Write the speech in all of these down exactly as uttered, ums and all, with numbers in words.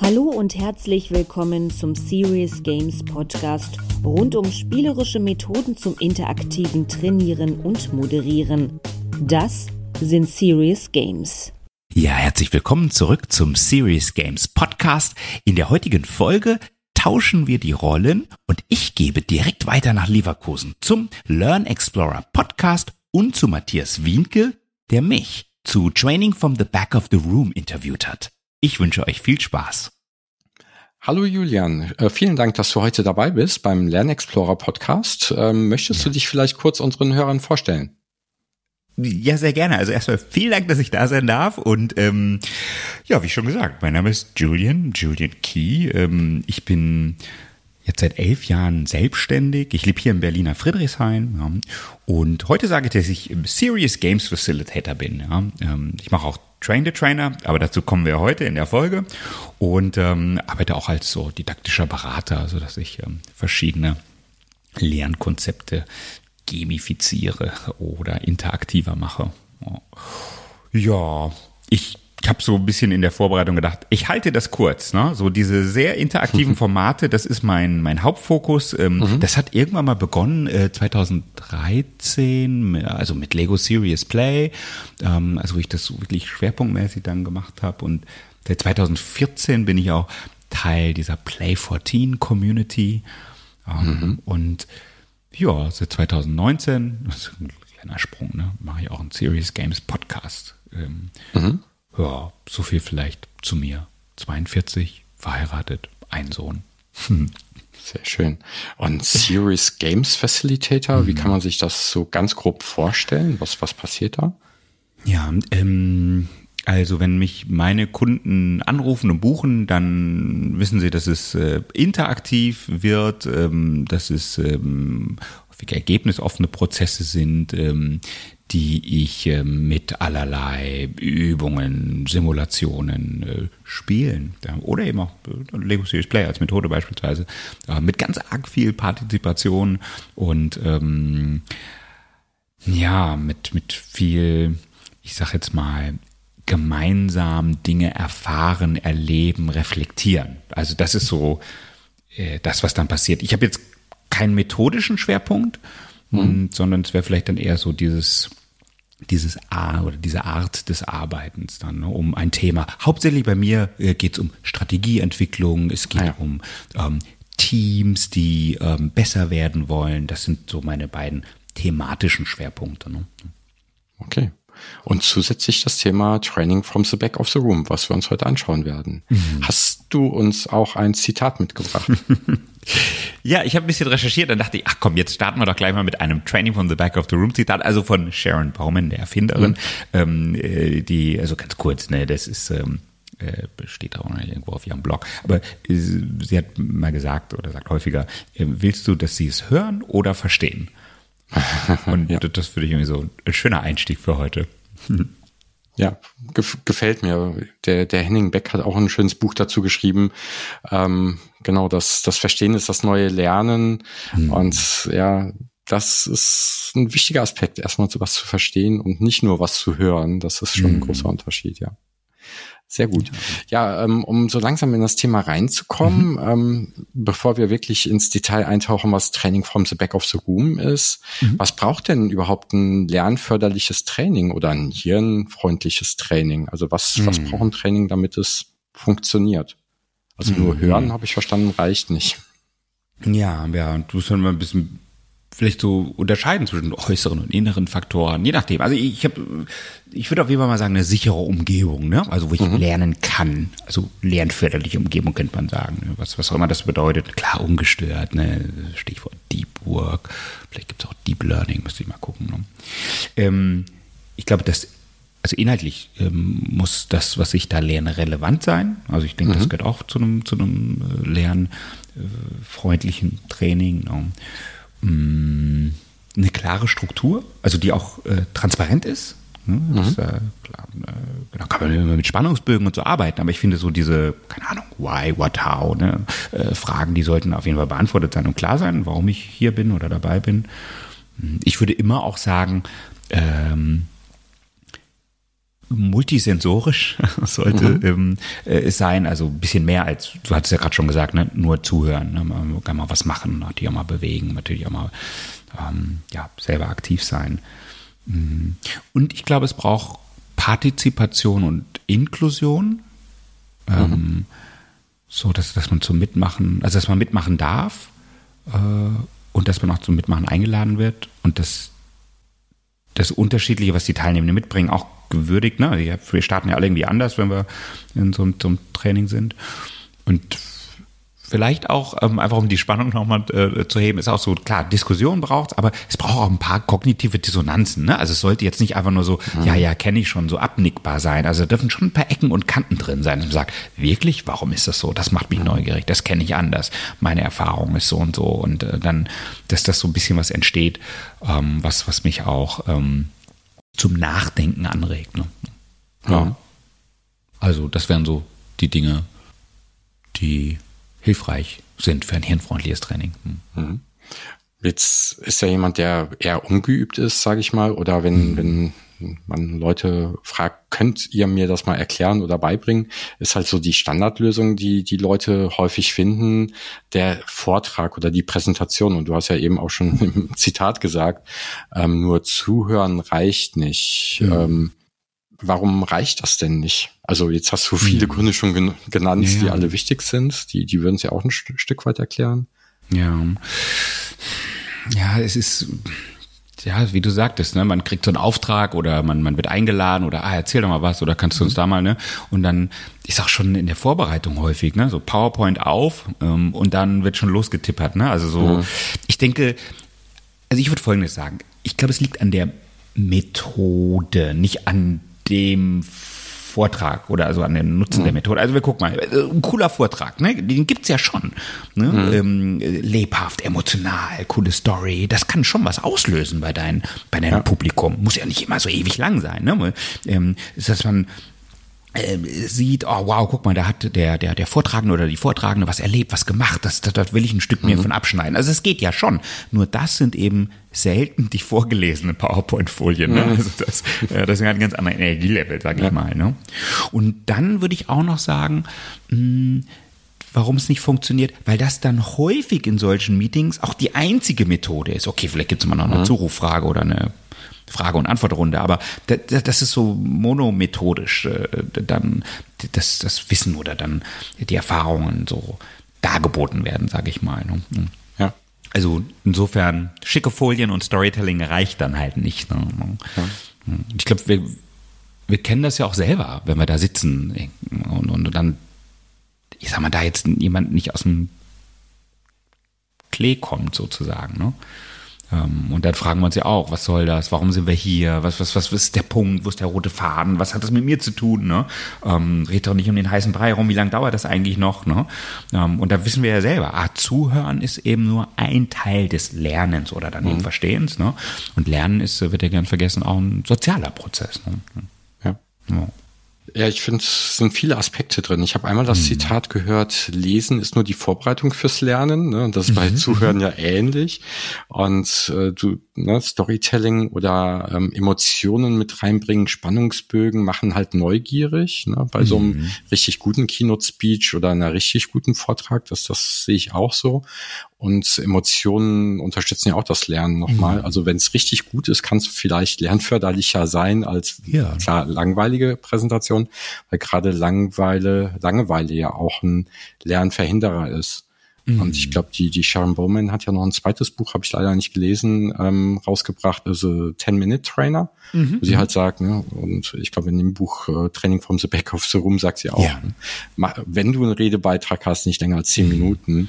Hallo und herzlich willkommen zum Serious Games Podcast rund um spielerische Methoden zum interaktiven Trainieren und Moderieren. Das sind Serious Games. Ja, herzlich willkommen zurück zum Serious Games Podcast. In der heutigen Folge tauschen wir die Rollen und ich gebe direkt weiter nach Leverkusen zum LernXplorer Podcast und zu Matthias Wiencke, der mich zu Training from the Back of the Room interviewt hat. Ich wünsche euch viel Spaß. Hallo Julian, vielen Dank, dass du heute dabei bist beim LernXplorer Podcast. Möchtest ja. du dich vielleicht kurz unseren Hörern vorstellen? Ja, sehr gerne. Also erstmal vielen Dank, dass ich da sein darf. Und ähm, ja, wie schon gesagt, mein Name ist Julian, Julian Kea. Ähm, ich bin jetzt seit elf Jahren selbstständig. Ich lebe hier im Berliner Friedrichshain. Ja. Und heute sage ich, dass ich Serious Games Facilitator bin. Ja. Ähm, ich mache auch Train the Trainer, aber dazu kommen wir heute in der Folge und ähm, arbeite auch als so didaktischer Berater, sodass ich ähm, verschiedene Lernkonzepte gamifiziere oder interaktiver mache. Ja, ich habe so ein bisschen in der Vorbereitung gedacht, ich halte das kurz, ne? So diese sehr interaktiven Formate, das ist mein mein Hauptfokus. Ähm, mhm. Das hat irgendwann mal begonnen äh, zwanzig dreizehn, also mit Lego Serious Play, ähm, also wo ich das so wirklich schwerpunktmäßig dann gemacht habe. Und seit zwanzig vierzehn bin ich auch Teil dieser Play vierzehn Community ähm, mhm. und ja, seit zwanzig neunzehn, das ist ein kleiner Sprung, ne? Mache ich auch einen Serious Games Podcast. Ähm, mhm. Ja, so viel vielleicht zu mir. zweiundvierzig, verheiratet, ein Sohn. Hm. Sehr schön. Und Serious Games Facilitator, mhm. wie kann man sich das so ganz grob vorstellen? Was, was passiert da? Ja, ähm, also wenn mich meine Kunden anrufen und buchen, dann wissen sie, dass es äh, interaktiv wird, ähm, dass es ähm, häufig ergebnisoffene Prozesse sind, ähm, die ich äh, mit allerlei Übungen, Simulationen äh, spielen. Ja, oder eben auch äh, Lego Serious Play als Methode beispielsweise, äh, mit ganz arg viel Partizipation und ähm, ja, mit, mit viel, ich sag jetzt mal, gemeinsam Dinge erfahren, erleben, reflektieren. Also das ist so äh, das, was dann passiert. Ich habe jetzt keinen methodischen Schwerpunkt, mhm. und, sondern es wäre vielleicht dann eher so dieses dieses A oder diese Art des Arbeitens dann, ne, um ein Thema. Hauptsächlich bei mir äh, geht es um Strategieentwicklung, es geht ja. um ähm, Teams, die ähm, besser werden wollen. Das sind so meine beiden thematischen Schwerpunkte. Ne? Okay. Und zusätzlich das Thema Training from the Back of the Room, was wir uns heute anschauen werden. Mhm. Hast du uns auch ein Zitat mitgebracht? Ja, ich habe ein bisschen recherchiert, dann dachte ich, ach komm, jetzt starten wir doch gleich mal mit einem Training from the Back of the Room Zitat, also von Sharon Bowman, der Erfinderin, mhm. ähm, die, also ganz kurz, ne, das ist, ähm, äh, steht auch irgendwo auf ihrem Blog, aber äh, sie hat mal gesagt oder sagt häufiger, äh, willst du, dass sie es hören oder verstehen? Und ja. das finde ich irgendwie so ein schöner Einstieg für heute. Ja, gefällt mir. Der, der Henning Beck hat auch ein schönes Buch dazu geschrieben. Ähm, genau, das, das Verstehen ist das neue Lernen. Mhm. Und ja, das ist ein wichtiger Aspekt, erstmal was zu verstehen und nicht nur was zu hören. Das ist schon mhm. ein großer Unterschied, ja. Sehr gut. Ja, um so langsam in das Thema reinzukommen, mhm. ähm, bevor wir wirklich ins Detail eintauchen, was Training from the Back of the Room ist, mhm. was braucht denn überhaupt ein lernförderliches Training oder ein hirnfreundliches Training? Also was, mhm. was braucht ein Training, damit es funktioniert? Also mhm. nur hören, habe ich verstanden, reicht nicht. Ja, ja, du sollst mal ein bisschen vielleicht so unterscheiden zwischen äußeren und inneren Faktoren, je nachdem. Also ich habe, ich würde auf jeden Fall mal sagen, eine sichere Umgebung, ne? Also wo ich mhm. lernen kann, also lernförderliche Umgebung könnte man sagen, ne? was was auch immer das bedeutet. Klar, ungestört, ne? Stichwort Deep Work, vielleicht gibt's auch Deep Learning, müsste ich mal gucken. Ne? Ähm, ich glaube, dass also inhaltlich ähm, muss das, was ich da lerne, relevant sein. Also ich denke, mhm. das gehört auch zu einem zu einem äh, lernfreundlichen Training. Ne? Eine klare Struktur, also die auch äh, transparent ist. Ne? Das, mhm. äh, klar, äh, genau, kann man immer mit Spannungsbögen und so arbeiten, aber ich finde so diese, keine Ahnung, why, what, how, ne? äh, Fragen, die sollten auf jeden Fall beantwortet sein und klar sein, warum ich hier bin oder dabei bin. Ich würde immer auch sagen, ähm, multisensorisch sollte mhm. ähm, äh, sein, also ein bisschen mehr als, du hattest ja gerade schon gesagt, ne? Nur zuhören, ne? Man kann mal was machen, natürlich auch mal bewegen, natürlich auch mal ähm, ja, selber aktiv sein. Und ich glaube, es braucht Partizipation und Inklusion, mhm. ähm, so dass, dass man zum Mitmachen, also dass man mitmachen darf äh, und dass man auch zum Mitmachen eingeladen wird und dass das Unterschiedliche, was die Teilnehmenden mitbringen, auch gewürdigt. Ne? Wir starten ja alle irgendwie anders, wenn wir in so einem, so einem Training sind. Und vielleicht auch, ähm, einfach um die Spannung nochmal äh, zu heben, ist auch so, klar, Diskussion braucht es, aber es braucht auch ein paar kognitive Dissonanzen. Ne? Also es sollte jetzt nicht einfach nur so, mhm. ja, ja, kenne ich schon, so abnickbar sein. Also da dürfen schon ein paar Ecken und Kanten drin sein. Und man sagt, wirklich, warum ist das so? Das macht mich mhm. neugierig, das kenne ich anders. Meine Erfahrung ist so und so. Und äh, dann, dass das so ein bisschen was entsteht, ähm, was, was mich auch ähm, zum Nachdenken anregt. Ne? Ja. Mhm. Also das wären so die Dinge, die hilfreich sind für ein hirnfreundliches Training. Hm. Jetzt ist ja jemand, der eher ungeübt ist, sage ich mal, oder wenn, hm. wenn man Leute fragt, könnt ihr mir das mal erklären oder beibringen, ist halt so die Standardlösung, die die Leute häufig finden, der Vortrag oder die Präsentation. Und du hast ja eben auch schon im Zitat gesagt, ähm, nur zuhören reicht nicht. Ja. Ähm, Warum reicht das denn nicht? Also jetzt hast du viele Gründe schon gen- genannt, ja, ja. die alle wichtig sind. Die, die würden es ja auch ein st- Stück weit erklären. Ja, ja, es ist, ja, wie du sagtest, ne, man kriegt so einen Auftrag oder man, man wird eingeladen oder ah, erzähl doch mal was oder kannst du uns mhm. da mal, ne? Und dann, ich sag schon in der Vorbereitung häufig, ne, so PowerPoint auf ähm, und dann wird schon losgetippert, ne? Also so, mhm. ich denke, also ich würde Folgendes sagen. Ich glaube, es liegt an der Methode, nicht an dem Vortrag oder also an dem Nutzen mhm. der Methode. Also wir gucken mal, ein cooler Vortrag, ne? Den gibt's ja schon. Ne? Mhm. Ähm, lebhaft, emotional, coole Story, das kann schon was auslösen bei, dein, bei deinem ja. Publikum. Muss ja nicht immer so ewig lang sein. Ne? Ähm, ist, dass man äh, sieht, oh wow, guck mal, da hat der, der, der Vortragende oder die Vortragende was erlebt, was gemacht, das, das, das will ich ein Stück mehr mhm. von abschneiden. Also es geht ja schon, nur das sind eben selten die vorgelesenen PowerPoint-Folien. Ne? Also das, das ist ein ganz anderer Energielevel, sage ich ja. mal. Ne? Und dann würde ich auch noch sagen, warum es nicht funktioniert, weil das dann häufig in solchen Meetings auch die einzige Methode ist. Okay, vielleicht gibt es mal noch eine mhm. Zuruf-Frage oder eine Frage- und Antwortrunde, aber das, das ist so monomethodisch, dann das, das Wissen oder dann die Erfahrungen so dargeboten werden, sage ich mal. Ne? Ja. Also insofern, schicke Folien und Storytelling reicht dann halt nicht. Ne? Ja. Ich glaube, wir, wir kennen das ja auch selber, wenn wir da sitzen und, und dann, ich sag mal, da jetzt jemand nicht aus dem Klee kommt sozusagen. Ne? Und dann fragen wir uns ja auch, was soll das, warum sind wir hier, was, was, was ist der Punkt, wo ist der rote Faden, was hat das mit mir zu tun, ne? Ähm, red doch nicht um den heißen Brei rum, wie lange dauert das eigentlich noch, ne? Ähm, und da wissen wir ja selber, ah, zuhören ist eben nur ein Teil des Lernens oder dann mhm. eben Verstehens, ne? Und Lernen ist, wird ja gern vergessen, auch ein sozialer Prozess, ne? Ja. Ja. Ja, ich finde, es sind viele Aspekte drin. Ich habe einmal das mhm. Zitat gehört, Lesen ist nur die Vorbereitung fürs Lernen. Ne? Und das ist bei mhm. Zuhören ja ähnlich. Und äh, du, ne, Storytelling oder ähm, Emotionen mit reinbringen, Spannungsbögen machen halt neugierig. Ne? Bei mhm. so einem richtig guten Keynote-Speech oder einer richtig guten Vortrag, das, das sehe ich auch so. Und Emotionen unterstützen ja auch das Lernen nochmal. Mhm. Also wenn es richtig gut ist, kann es vielleicht lernförderlicher sein als ja. klar, langweilige Präsentation, weil gerade Langeweile, Langeweile ja auch ein Lernverhinderer ist. Mhm. Und ich glaube, die, die Sharon Bowman hat ja noch ein zweites Buch, habe ich leider nicht gelesen, ähm, rausgebracht, also ten-Minute-Trainer, mhm. wo sie halt sagt, ne, und ich glaube in dem Buch äh, Training from the Back of the Room sagt sie auch, ja. ne, mach, wenn du einen Redebeitrag hast, nicht länger als zehn mhm. Minuten,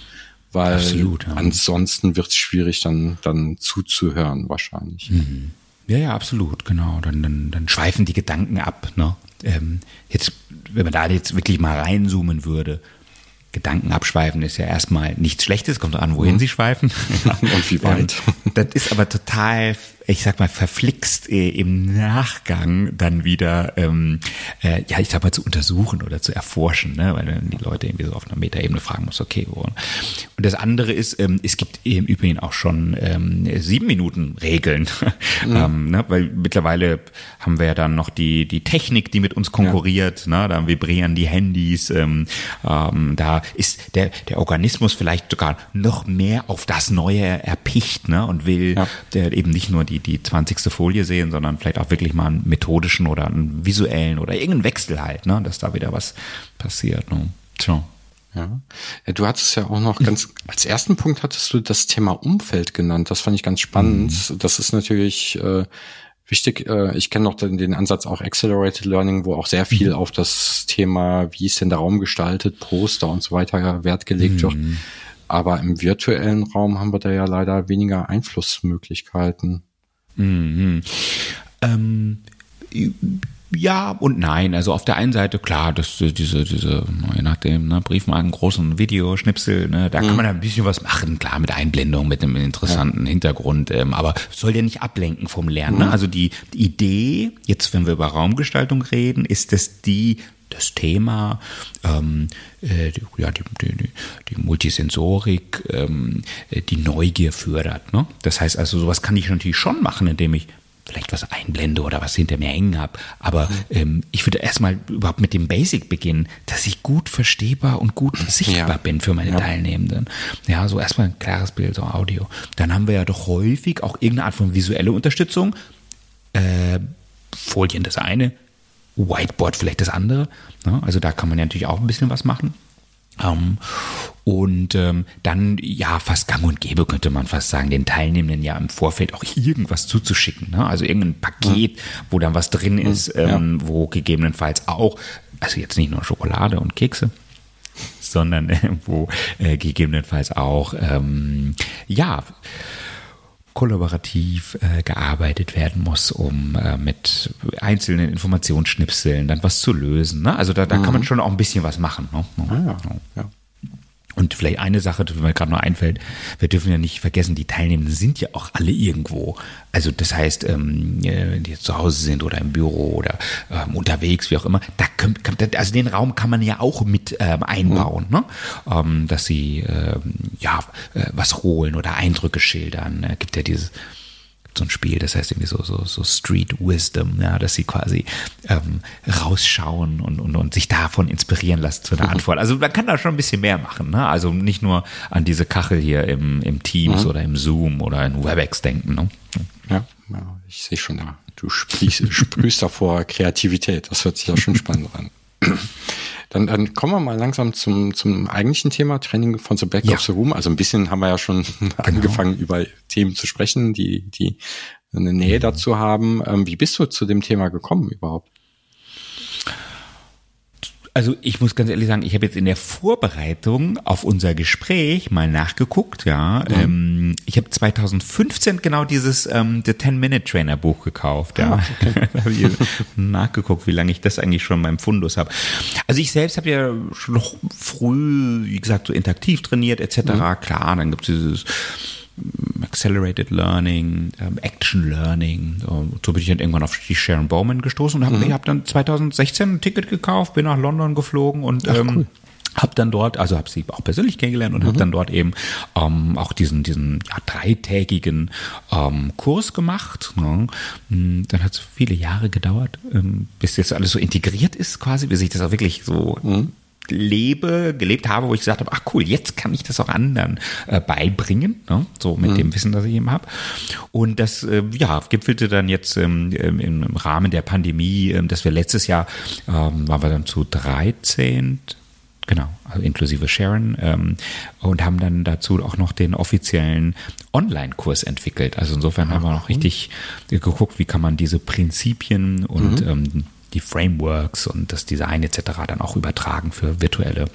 weil absolut, ja. ansonsten wird es schwierig, dann, dann zuzuhören wahrscheinlich. Mhm. Ja, ja, absolut, genau. Dann, dann, dann schweifen die Gedanken ab. Ne? Ähm, jetzt, wenn man da jetzt wirklich mal reinzoomen würde, Gedanken abschweifen ist ja erstmal nichts Schlechtes, kommt an, wohin mhm. sie schweifen. Und wie weit. Das ist aber total ich sag mal, verflixt im Nachgang dann wieder, ähm, äh, ja, ich sag mal, zu untersuchen oder zu erforschen, ne? Weil dann die Leute irgendwie so auf einer Metaebene fragen muss, okay, wo? Und das andere ist, ähm, es gibt im Übrigen auch schon ähm, sieben Minuten Regeln, mhm. ähm, ne? Weil mittlerweile haben wir ja dann noch die, die Technik, die mit uns konkurriert, ja. Ne? Da vibrieren die Handys, ähm, ähm, da ist der, der Organismus vielleicht sogar noch mehr auf das Neue erpicht, ne? Und will ja. der eben nicht nur die, die zwanzigste Folie sehen, sondern vielleicht auch wirklich mal einen methodischen oder einen visuellen oder irgendeinen Wechsel halt, ne? Dass da wieder was passiert. Ne? Tja. Ja. Du hattest ja auch noch ganz, als ersten Punkt hattest du das Thema Umfeld genannt. Das fand ich ganz spannend. Mhm. Das ist natürlich äh, wichtig. Äh, ich kenne noch den, den Ansatz auch Accelerated Learning, wo auch sehr viel mhm. auf das Thema, wie ist denn der Raum gestaltet, Poster und so weiter Wert gelegt wird. Mhm. Aber im virtuellen Raum haben wir da ja leider weniger Einflussmöglichkeiten. Mhm. Ähm, ja und nein. Also auf der einen Seite, klar, dass diese, diese, je nachdem, ne, Briefmarken, großen Videoschnipsel, ne, da mhm. kann man ein bisschen was machen, klar, mit Einblendung, mit einem interessanten ja. Hintergrund, ähm, aber soll ja nicht ablenken vom Lernen. Mhm. Ne? Also die, die Idee, jetzt wenn wir über Raumgestaltung reden, ist, dass die das Thema, ähm, äh, die, ja, die, die, die Multisensorik, ähm, die Neugier fördert. Ne? Das heißt also, sowas kann ich natürlich schon machen, indem ich vielleicht was einblende oder was hinter mir hängen habe. Aber ähm, ich würde erstmal überhaupt mit dem Basic beginnen, dass ich gut verstehbar und gut sichtbar ja. bin für meine ja. Teilnehmenden. Ja, so erstmal ein klares Bild, so Audio. Dann haben wir ja doch häufig auch irgendeine Art von visuelle Unterstützung. Äh, Folien, das eine. Whiteboard vielleicht das andere. Also da kann man ja natürlich auch ein bisschen was machen. Und dann, ja, fast gang und gäbe, könnte man fast sagen, den Teilnehmenden ja im Vorfeld auch irgendwas zuzuschicken. Also irgendein Paket, ja. wo dann was drin ist, ja. wo gegebenenfalls auch, also jetzt nicht nur Schokolade und Kekse, sondern wo gegebenenfalls auch, ähm, ja, kollaborativ äh, gearbeitet werden muss, um äh, mit einzelnen Informationsschnipseln dann was zu lösen. Ne? Also da, da mhm. kann man schon auch ein bisschen was machen. Ne? Ah, ja. Ja. Und vielleicht eine Sache, die mir gerade noch einfällt, wir dürfen ja nicht vergessen, die Teilnehmenden sind ja auch alle irgendwo. Also das heißt, ähm, wenn die jetzt zu Hause sind oder im Büro oder ähm, unterwegs, wie auch immer, da könnt, also den Raum kann man ja auch mit ähm, einbauen, ne? ähm, dass sie ähm, ja äh, was holen oder Eindrücke schildern. Es gibt ja dieses so ein Spiel, das heißt irgendwie so, so, so Street Wisdom, ja, dass sie quasi ähm, rausschauen und, und, und sich davon inspirieren lassen zu einer Antwort. Also man kann da schon ein bisschen mehr machen, ne? Also nicht nur an diese Kachel hier im, im Teams mhm. oder im Zoom oder in WebEx denken. Ne? Ja, ja, ich sehe schon da, du sprühst, sprühst davor Kreativität, das hört sich ja schon spannend an. Dann, dann kommen wir mal langsam zum, zum eigentlichen Thema, Training from the Back ja. of the Room. Also ein bisschen haben wir ja schon genau. angefangen, über Themen zu sprechen, die, die eine Nähe mhm. dazu haben. Wie bist du zu dem Thema gekommen überhaupt? Also ich muss ganz ehrlich sagen, ich habe jetzt in der Vorbereitung auf unser Gespräch mal nachgeguckt, ja. Mhm. Ähm, ich habe zwanzig fünfzehn genau dieses ähm, The ten-Minute-Trainer Buch gekauft, ja. Oh, okay. Da habe ich nachgeguckt, wie lange ich das eigentlich schon in meinem Fundus habe. Also ich selbst habe ja schon noch früh, wie gesagt, so interaktiv trainiert et cetera. Mhm. Klar, dann gibt es dieses Accelerated Learning, ähm, Action Learning. Und so bin ich dann irgendwann auf die Sharon Bowman gestoßen und habe mhm. hab dann zwanzig sechzehn ein Ticket gekauft, bin nach London geflogen und ähm, Ach, cool. habe dann dort, also habe sie auch persönlich kennengelernt und mhm. habe dann dort eben ähm, auch diesen, diesen ja, dreitägigen ähm, Kurs gemacht. Ne? Dann hat es viele Jahre gedauert, ähm, bis jetzt alles so integriert ist quasi, bis ich das auch wirklich so... Mhm. lebe, gelebt habe, wo ich gesagt habe, ach cool, jetzt kann ich das auch anderen äh, beibringen, ne? So mit mhm. dem Wissen, das ich eben habe. Und das, äh, ja, gipfelte dann jetzt ähm, im, im Rahmen der Pandemie, ähm, dass wir letztes Jahr, ähm, waren wir dann zu dreizehn, genau, also inklusive Sharon, ähm, und haben dann dazu auch noch den offiziellen Online-Kurs entwickelt. Also insofern mhm. haben wir noch richtig äh, geguckt, wie kann man diese Prinzipien und mhm. ähm, die Frameworks und das Design et cetera dann auch übertragen für virtuelle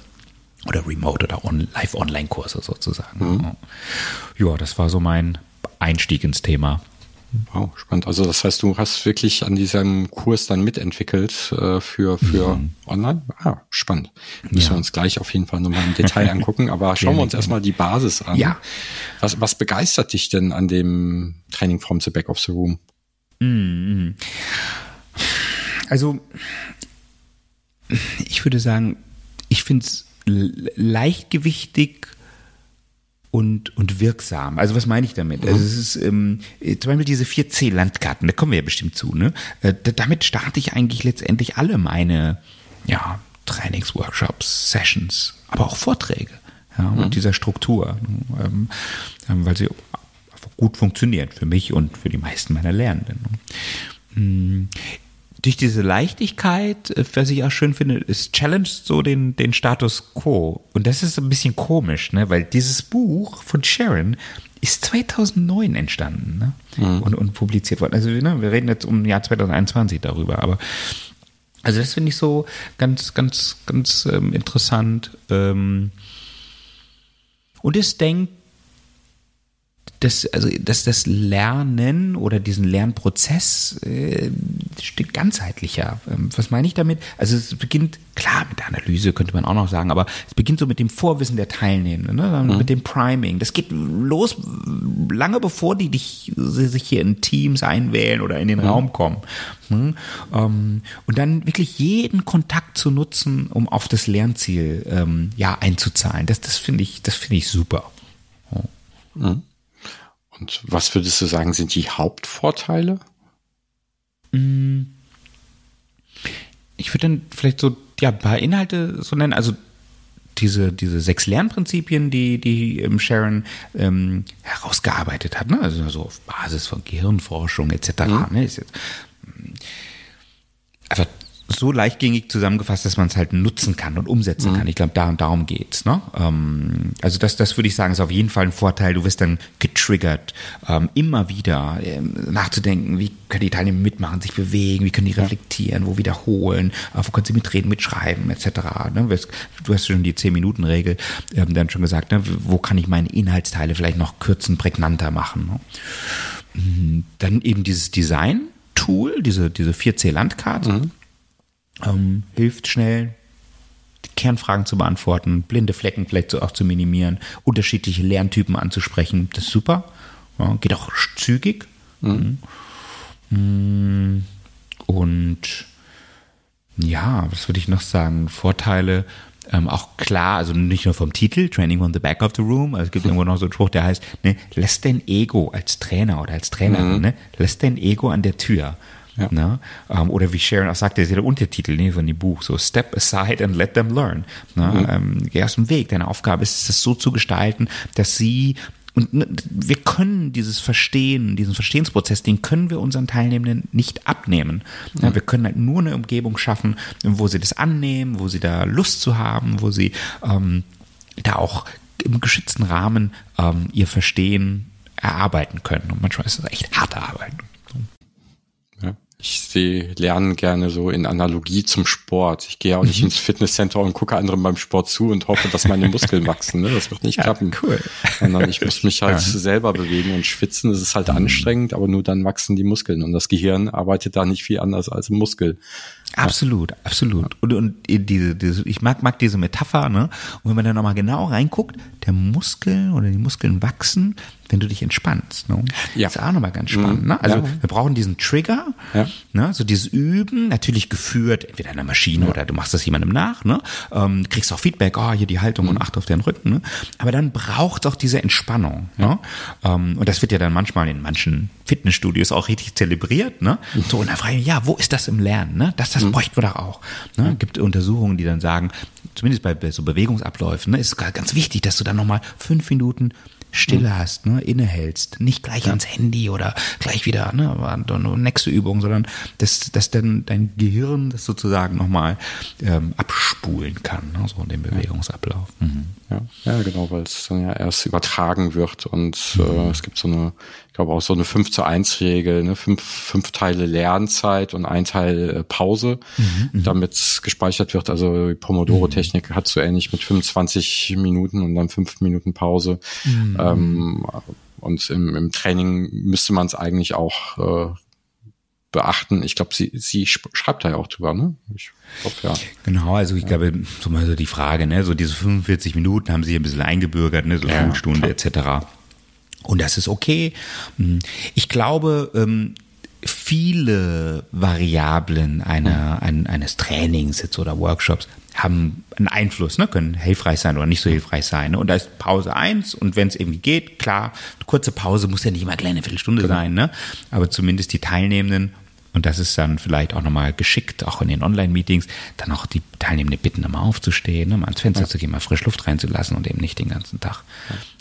oder Remote- oder on, Live-Online-Kurse sozusagen. Mhm. Ja, das war so mein Einstieg ins Thema. Wow, spannend. Also das heißt, du hast wirklich an diesem Kurs dann mitentwickelt äh, für, für mhm. online? Ah, spannend. Müssen ja. wir uns gleich auf jeden Fall nochmal im Detail angucken, aber schauen wir uns erstmal die Basis an. Ja. Was, was begeistert dich denn an dem Training from the Back of the Room? Mhm. Also ich würde sagen, ich finde es leichtgewichtig und, und wirksam. Also was meine ich damit? Mhm. Also es ist ähm, zum Beispiel diese vier C Landkarten, da kommen wir ja bestimmt zu, ne? Äh, damit starte ich eigentlich letztendlich alle meine ja, Trainingsworkshops, Sessions, aber auch Vorträge ja, mhm. mit dieser Struktur, ähm, weil sie gut funktioniert für mich und für die meisten meiner Lernenden. Mhm. Durch diese Leichtigkeit, was ich auch schön finde, es challenged so den, den Status quo. Und das ist ein bisschen komisch, ne? Weil dieses Buch von Sharon ist zweitausendneun entstanden, ne? Mhm. und, und publiziert worden. Also ne, wir reden jetzt um das Jahr zweitausendeinundzwanzig darüber. Aber also das finde ich so ganz, ganz, ganz ähm, interessant. Ähm und es denkt, Das, also, dass das Lernen oder diesen Lernprozess äh, steht ganzheitlicher. Ähm, was meine ich damit? Also es beginnt, klar, mit der Analyse könnte man auch noch sagen, aber es beginnt so mit dem Vorwissen der Teilnehmenden, ne? Mhm. Mit dem Priming. Das geht los, lange bevor die dich, sie sich hier in Teams einwählen oder in den mhm. Raum kommen. Mhm. Ähm, und dann wirklich jeden Kontakt zu nutzen, um auf das Lernziel ähm, ja, einzuzahlen. Das, das finde ich, das finde ich super. Ja. Mhm. Und was würdest du sagen, sind die Hauptvorteile? Ich würde dann vielleicht so ja, ein paar Inhalte so nennen. Also diese, diese sechs Lernprinzipien, die, die Sharon ähm, herausgearbeitet hat. Ne? Also so auf Basis von Gehirnforschung et cetera. Mhm. Ne? Ist jetzt einfach so leichtgängig zusammengefasst, dass man es halt nutzen kann und umsetzen mhm. kann. Ich glaube, da und darum geht's, ne? Ähm, also das, das würde ich sagen, ist auf jeden Fall ein Vorteil. Du wirst dann getriggert, ähm, immer wieder ähm, nachzudenken, wie können die Teilnehmer mitmachen, sich bewegen, wie können die ja. reflektieren, wo wiederholen, äh, wo können sie mitreden, mitschreiben, et cetera. Ne? Du hast schon die zehn-Minuten-Regel ähm, dann schon gesagt, ne? Wo kann ich meine Inhaltsteile vielleicht noch kürzen, prägnanter machen, ne? Dann eben dieses Design-Tool, diese, diese vier C Landkarte, mhm. Ähm, hilft schnell, die Kernfragen zu beantworten, blinde Flecken vielleicht so auch zu minimieren, unterschiedliche Lerntypen anzusprechen, das ist super. Ja, geht auch zügig. Mhm. Mhm. Und ja, was würde ich noch sagen? Vorteile, ähm, auch klar, also nicht nur vom Titel, Training from the Back of the Room, also es gibt mhm. irgendwo noch so einen Spruch, der heißt, ne, lass dein Ego als Trainer oder als Trainerin, mhm. ne, lass dein Ego an der Tür. Ja. Na, ähm, oder wie Sharon auch sagte, das ist der Untertitel, ne, von dem Buch, so Step aside and let them learn. Na, mhm. ähm, geh aus dem Weg. Deine Aufgabe ist es, das so zu gestalten, dass sie, und ne, wir können dieses Verstehen, diesen Verstehensprozess, den können wir unseren Teilnehmenden nicht abnehmen. Mhm. Na, wir können halt nur eine Umgebung schaffen, wo sie das annehmen, wo sie da Lust zu haben, wo sie ähm, da auch im geschützten Rahmen ähm, ihr Verstehen erarbeiten können. Und manchmal ist das echt harte Arbeit. Ich sehe Lernen gerne so in Analogie zum Sport. Ich gehe auch nicht mhm. ins Fitnesscenter und gucke anderen beim Sport zu und hoffe, dass meine Muskeln wachsen. Ne? Das wird nicht ja, klappen. Cool. Sondern ich muss mich halt ja. selber bewegen und schwitzen. Das ist halt mhm. anstrengend, aber nur dann wachsen die Muskeln. Und das Gehirn arbeitet da nicht viel anders als im Muskel. Absolut, ja. absolut. Und, und diese, diese, ich mag, mag diese Metapher, ne? Und wenn man da nochmal genau reinguckt, der Muskel oder die Muskeln wachsen, wenn du dich entspannst. Ne? Ja. Das ist auch nochmal ganz spannend. Mhm. Ne? Also ja. wir brauchen diesen Trigger, ja. ne? So dieses Üben, natürlich geführt, entweder in einer Maschine ja. oder du machst das jemandem nach, ne? ähm, kriegst auch Feedback, oh, hier die Haltung mhm. und achte auf deinen Rücken. Ne? Aber dann braucht es auch diese Entspannung. Ja. Ne? Ähm, und das wird ja dann manchmal in manchen Fitnessstudios auch richtig zelebriert. Ne? Mhm. So, und dann frage ich mich, ja, wo ist das im Lernen? Ne? Das, das mhm. bräuchten wir doch auch. Ne? Mhm. Gibt Untersuchungen, die dann sagen, zumindest bei so Bewegungsabläufen, ne, ist ganz wichtig, dass du dann nochmal fünf Minuten Stille mhm. hast, ne, innehältst, nicht gleich ja. ans Handy oder gleich wieder, ne, nächste Übung, sondern dass, dass dann dein Gehirn das sozusagen nochmal ähm, abspulen kann, ne, so in dem Bewegungsablauf. Mhm. Ja. ja, genau, weil es dann ja erst übertragen wird und mhm. äh, es gibt so eine, ich glaube auch so eine fünf zu eins Regel, ne, fünf, fünf Teile Lernzeit und ein Teil äh, Pause, mhm. damit es gespeichert wird, also die Pomodoro-Technik mhm. hat so ähnlich mit fünfundzwanzig Minuten und dann fünf Minuten Pause, mhm. ähm, und im, im Training müsste man es eigentlich auch äh, beachten. Ich glaube, sie, sie schreibt da ja auch drüber, ne? Ich glaube, ja. Genau, also ich ja. glaube, so mal so die Frage, ne? So diese fünfundvierzig Minuten haben sie ein bisschen eingebürgert, ne? So eine Schulstunde et cetera. Und das ist okay. Ich glaube, ähm, viele Variablen einer, ein, eines Trainings jetzt oder Workshops haben einen Einfluss, ne, können hilfreich sein oder nicht so hilfreich sein. Ne? Und da ist Pause eins und wenn es irgendwie geht, klar, eine kurze Pause muss ja nicht immer eine kleine Viertelstunde genau. sein, ne? Aber zumindest die Teilnehmenden, und das ist dann vielleicht auch nochmal geschickt, auch in den Online-Meetings, dann auch die Teilnehmenden bitten, nochmal aufzustehen, ne? Mal ans Fenster ja. zu gehen, mal frisch Luft reinzulassen und eben nicht den ganzen Tag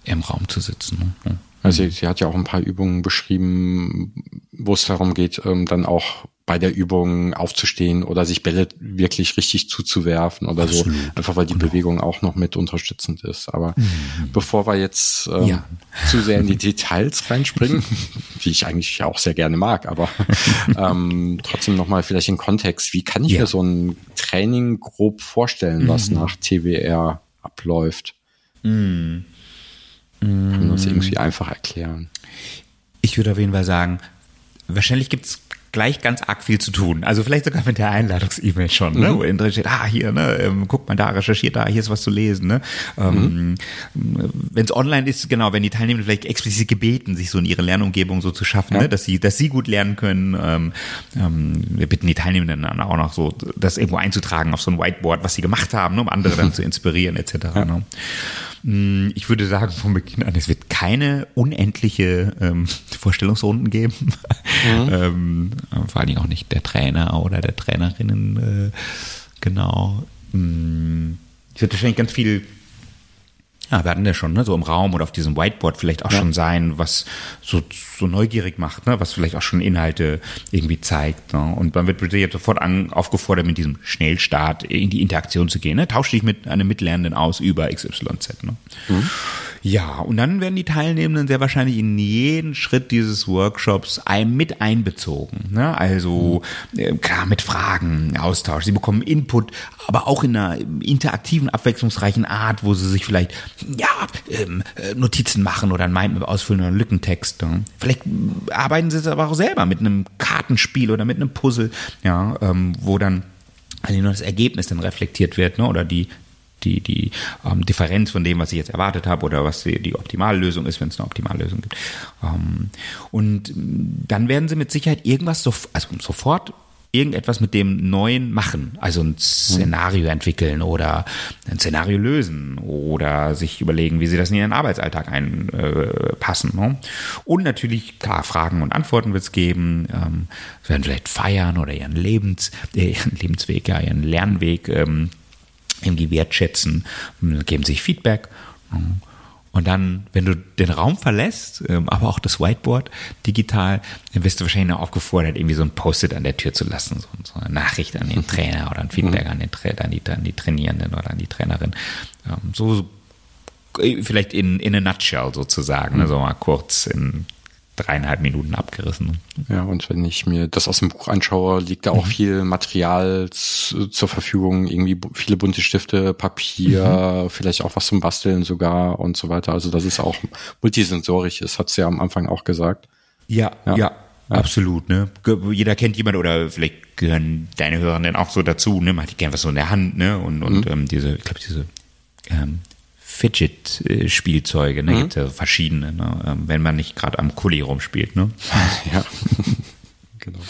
ja. im Raum zu sitzen. Ne? Also sie, sie hat ja auch ein paar Übungen beschrieben, wo es darum geht, ähm, dann auch bei der Übung aufzustehen oder sich Bälle wirklich richtig zuzuwerfen oder Absolut. so. Einfach weil die genau. Bewegung auch noch mit unterstützend ist. Aber mhm. bevor wir jetzt ähm, ja. zu sehr in die Details reinspringen, die ich eigentlich auch sehr gerne mag, aber ähm, trotzdem nochmal vielleicht in Kontext. Wie kann ich ja. mir so ein Training grob vorstellen, was mhm. nach T W R abläuft? Mhm. Kann man das irgendwie einfach erklären? Ich würde auf jeden Fall sagen, wahrscheinlich gibt es gleich ganz arg viel zu tun. Also vielleicht sogar mit der Einladungs-E-Mail schon, ne? Mhm. Wo drin steht, ah, hier, ne, ähm, guck mal da, recherchiert da, hier ist was zu lesen, ne? Ähm, mhm. Wenn es online ist, genau, wenn die Teilnehmer vielleicht explizit gebeten, sich so in ihre Lernumgebung so zu schaffen, ja. ne? Dass sie, dass sie gut lernen können. Ähm, ähm, wir bitten die Teilnehmer dann auch noch so, das irgendwo einzutragen auf so ein Whiteboard, was sie gemacht haben, ne? Um andere dann zu inspirieren, et cetera. Ja. Ne? Ich würde sagen, von Beginn an, es wird keine unendliche ähm, Vorstellungsrunden geben. Mhm. ähm, vor allen Dingen auch nicht der Trainer oder der Trainerinnen. Äh, genau. Ich würde wahrscheinlich ganz viel, ja, wir hatten ja schon, ne, so im Raum oder auf diesem Whiteboard vielleicht auch ja. schon sein, was so, so neugierig macht, ne, was vielleicht auch schon Inhalte irgendwie zeigt. Ne? Und man wird jetzt sofort an, aufgefordert, mit diesem Schnellstart in die Interaktion zu gehen. Ne? Tausche dich mit einem Mitlernenden aus über X Y Z. Ne? Mhm. Ja, und dann werden die Teilnehmenden sehr wahrscheinlich in jeden Schritt dieses Workshops ein, mit einbezogen. Ne? Also äh, klar, mit Fragen, Austausch. Sie bekommen Input, aber auch in einer interaktiven, abwechslungsreichen Art, wo sie sich vielleicht ja ähm, Notizen machen oder ein Mindmap ausfüllen oder einen Lückentext. Ne? Vielleicht arbeiten sie es aber auch selber mit einem Kartenspiel oder mit einem Puzzle, ja, ähm, wo dann also nur das Ergebnis dann reflektiert wird, ne? Oder die die, die ähm, Differenz von dem, was ich jetzt erwartet habe oder was die, die optimale Lösung ist, wenn es eine optimale Lösung gibt. Ähm, und dann werden sie mit Sicherheit irgendwas, so, also sofort irgendetwas mit dem Neuen machen. Also ein Szenario entwickeln oder ein Szenario lösen oder sich überlegen, wie sie das in ihren Arbeitsalltag einpassen. Äh, ne? Und natürlich, klar, Fragen und Antworten wird es geben. Ähm, sie werden vielleicht feiern oder ihren, Lebens, äh, ihren Lebensweg, ja, ihren Lernweg ähm, irgendwie wertschätzen, geben sich Feedback. Und dann, wenn du den Raum verlässt, aber auch das Whiteboard digital, dann wirst du wahrscheinlich noch aufgefordert, irgendwie so ein Post-it an der Tür zu lassen, so eine Nachricht an den Trainer oder ein Feedback an, den Tra- an, die, an die Trainierenden oder an die Trainerin. So vielleicht in, in a nutshell sozusagen, also mal kurz in dreieinhalb Minuten abgerissen. Ja, und wenn ich mir das aus dem Buch anschaue, liegt da auch mhm. viel Material z- zur Verfügung, irgendwie b- viele bunte Stifte, Papier, mhm. vielleicht auch was zum Basteln sogar und so weiter. Also dass es auch multisensorisch ist, hat sie ja am Anfang auch gesagt. Ja, ja, ja, absolut. Ne? Jeder kennt jemanden oder vielleicht gehören deine Hörenden auch so dazu. Ne? Man hat die gerne was so in der Hand, ne? Und, und mhm. ähm, diese, ich glaube, diese ähm, Fidget-Spielzeuge, ne, mhm. gibt es ja verschiedene, ne? Wenn man nicht gerade am Kuli rumspielt, ne? Ja, genau.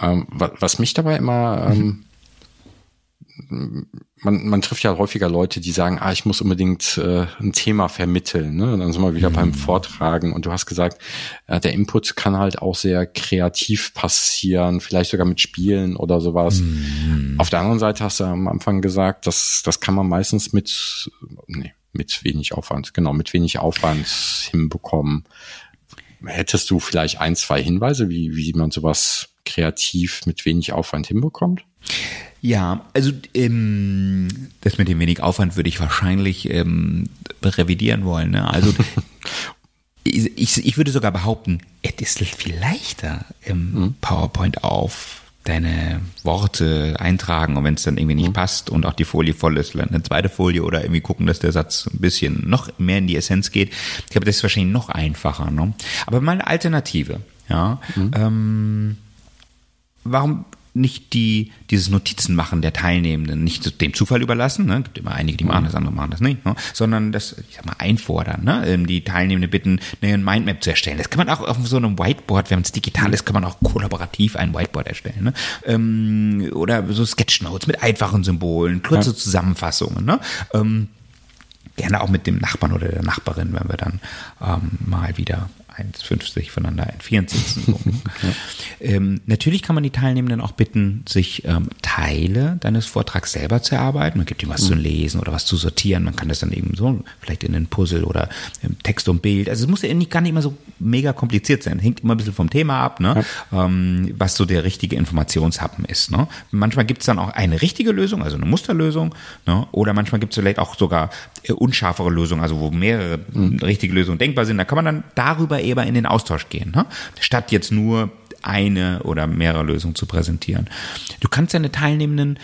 Ähm, was mich dabei immer, ähm, man, man trifft ja häufiger Leute, die sagen, ah, ich muss unbedingt äh, ein Thema vermitteln, ne? Dann sind wir wieder mhm. beim Vortragen und du hast gesagt, äh, der Input kann halt auch sehr kreativ passieren, vielleicht sogar mit Spielen oder sowas. Mhm. Auf der anderen Seite hast du am Anfang gesagt, das, das kann man meistens mit, nee, mit wenig Aufwand, genau, mit wenig Aufwand hinbekommen. Hättest du vielleicht ein, zwei Hinweise, wie, wie man sowas kreativ mit wenig Aufwand hinbekommt? Ja, also ähm, das mit dem wenig Aufwand würde ich wahrscheinlich ähm, revidieren wollen. Ne? Also ich, ich, ich würde sogar behaupten, es ist viel leichter, im mhm. PowerPoint auf deine Worte eintragen und wenn es dann irgendwie nicht mhm. passt und auch die Folie voll ist, eine zweite Folie oder irgendwie gucken, dass der Satz ein bisschen noch mehr in die Essenz geht. Ich glaube, das ist wahrscheinlich noch einfacher. Ne? Aber mal eine Alternative. Ja? Mhm. Ähm, warum nicht die dieses Notizen machen der Teilnehmenden, nicht dem Zufall überlassen, ne? Gibt immer einige, die machen das, andere machen das nicht, ne? Sondern das, ich sag mal, einfordern, ne? Die Teilnehmenden bitten, eine Mindmap zu erstellen. Das kann man auch auf so einem Whiteboard, wenn es digital ist, kann man auch kollaborativ ein Whiteboard erstellen, ne? Ähm, oder so Sketchnotes mit einfachen Symbolen, kurze ja. Zusammenfassungen, ne? Ähm, gerne auch mit dem Nachbarn oder der Nachbarin, wenn wir dann ähm, mal wieder eins fünfzig voneinander entfernt sitzen. ja. ähm, natürlich kann man die Teilnehmenden auch bitten, sich ähm, Teile deines Vortrags selber zu erarbeiten. Man gibt ihnen was mhm. zu lesen oder was zu sortieren. Man kann das dann eben so vielleicht in einen Puzzle oder ähm, Text und Bild. Also es muss ja nicht, gar nicht immer so mega kompliziert sein. Hängt immer ein bisschen vom Thema ab, ne? ja. ähm, was so der richtige Informationshappen ist. Ne? Manchmal gibt es dann auch eine richtige Lösung, also eine Musterlösung. Ne? Oder manchmal gibt es vielleicht auch sogar äh, unscharfere Lösungen, also wo mehrere mhm. richtige Lösungen denkbar sind. Da kann man dann darüber eben in den Austausch gehen, ne? Statt jetzt nur eine oder mehrere Lösungen zu präsentieren. Du kannst deine Teilnehmenden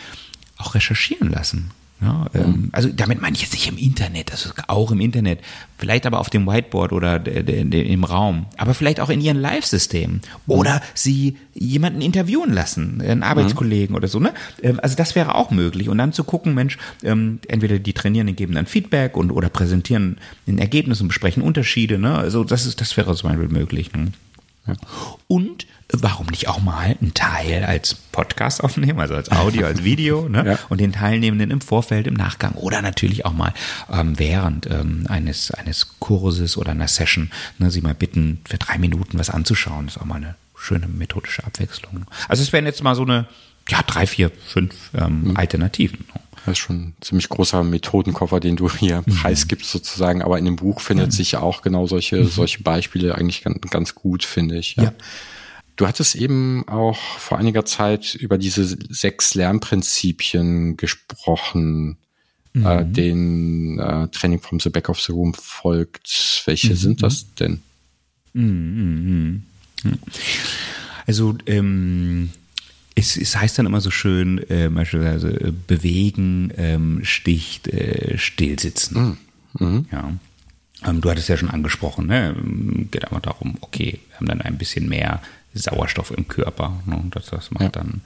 auch recherchieren lassen. Ja, ähm, also damit meine ich jetzt nicht im Internet, also auch im Internet, vielleicht aber auf dem Whiteboard oder de, de, de, im Raum, aber vielleicht auch in ihren Live-Systemen oder sie jemanden interviewen lassen, einen Arbeitskollegen mhm. oder so, ne? Ähm, also das wäre auch möglich und dann zu gucken, Mensch, ähm, entweder die Trainierenden geben dann Feedback und oder präsentieren ein Ergebnis und besprechen Unterschiede, ne? Also das ist, das wäre zum Beispiel möglich, ne? Ja. Und warum nicht auch mal einen Teil als Podcast aufnehmen, also als Audio, als Video, ne? ja. und den Teilnehmenden im Vorfeld, im Nachgang oder natürlich auch mal ähm, während ähm, eines, eines Kurses oder einer Session, ne, sie mal bitten, für drei Minuten was anzuschauen. Das ist auch mal eine schöne methodische Abwechslung. Also es wären jetzt mal so eine, ja, drei, vier, fünf ähm, mhm. Alternativen. Das ist schon ein ziemlich großer Methodenkoffer, den du hier mhm. preisgibst sozusagen. Aber in dem Buch findet mhm. sich ja auch genau solche, mhm. solche Beispiele eigentlich ganz, ganz gut, finde ich. Ja. ja. Du hattest eben auch vor einiger Zeit über diese sechs Lernprinzipien gesprochen, mhm. äh, den äh, Training from the Back of the Room folgt. Welche mhm. sind das denn? Mhm. Also, ähm, Es, es heißt dann immer so schön, äh, beispielsweise äh, bewegen, ähm, sticht, äh, stillsitzen. Mhm. Ja. Ähm, du hattest ja schon angesprochen, ne? Geht einfach darum, okay, wir haben dann ein bisschen mehr Sauerstoff im Körper, ne? Das, das macht ja. dann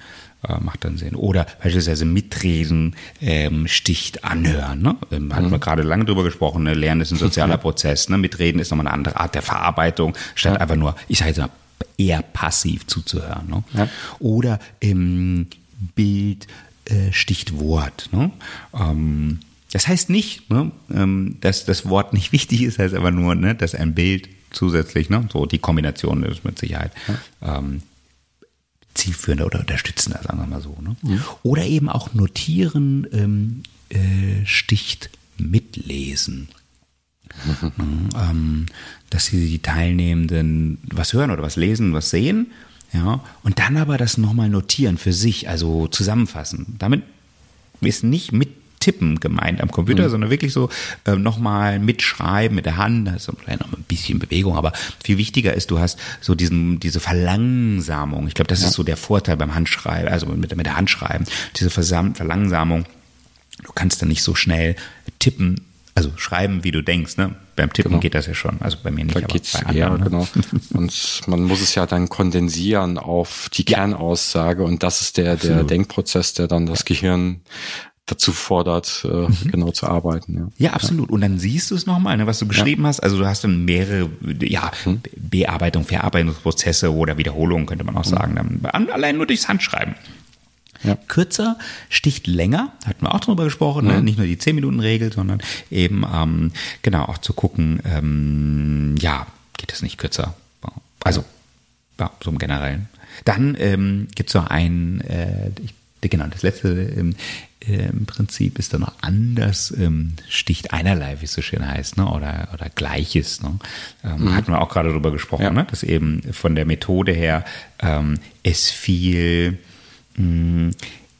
äh, macht dann Sinn. Oder beispielsweise mitreden, ähm, sticht, anhören. Ne? Ähm, hatten mhm. wir gerade lange drüber gesprochen, ne? Lernen ist ein sozialer Prozess. Ne? Mitreden ist nochmal eine andere Art der Verarbeitung, statt ja. einfach nur, ich sage jetzt mal, eher passiv zuzuhören. Ne? Ja. Oder ähm, Bild äh, sticht Wort. Ne? Ähm, das heißt nicht, ne, ähm, dass das Wort nicht wichtig ist, heißt aber nur, ne, dass ein Bild zusätzlich, ne, so die Kombination ist mit Sicherheit ja. ähm, zielführender oder unterstützender, sagen wir mal so. Ne? Ja. Oder eben auch notieren, ähm, äh, sticht mitlesen. Mhm. Dass sie die Teilnehmenden was hören oder was lesen, was sehen, ja, und dann aber das nochmal notieren für sich, also zusammenfassen. Damit ist nicht mit Tippen gemeint am Computer, mhm. sondern wirklich so äh, nochmal mitschreiben mit der Hand, also vielleicht noch ein bisschen Bewegung, aber viel wichtiger ist, du hast so diesen, diese Verlangsamung. Ich glaube, das ja. ist so der Vorteil beim Handschreiben, also mit, mit der Handschreiben, diese Versam- Verlangsamung. Du kannst dann nicht so schnell tippen, also schreiben, wie du denkst, ne? Beim Tippen genau. geht das ja schon, also bei mir nicht, da aber bei anderen. Ja, ne? genau. Und man muss es ja dann kondensieren auf die ja. Kernaussage und das ist der, der Denkprozess, der dann das ja. Gehirn dazu fordert, mhm. genau zu arbeiten. Ja, ja absolut. Ja. Und dann siehst du es nochmal, ne, was du geschrieben ja. hast. Also du hast dann mehrere ja, mhm. Bearbeitung, Verarbeitungsprozesse oder Wiederholungen, könnte man auch mhm. sagen. Dann, allein nur durchs Handschreiben. Ja. Kürzer sticht länger, hatten wir auch drüber gesprochen, ja. ne? Nicht nur die zehn-Minuten-Regel, sondern eben, ähm, genau, auch zu gucken, ähm, ja, geht es nicht kürzer. Also, ja, so im Generellen. Dann ähm, gibt es noch ein, äh, ich, genau, das letzte ähm, äh, im Prinzip ist dann noch anders, ähm, sticht einerlei, wie es so schön heißt, ne? oder, oder Gleiches. Ne? Ähm, mhm. Hatten wir auch gerade drüber gesprochen, ja. ne? dass eben von der Methode her ähm, es viel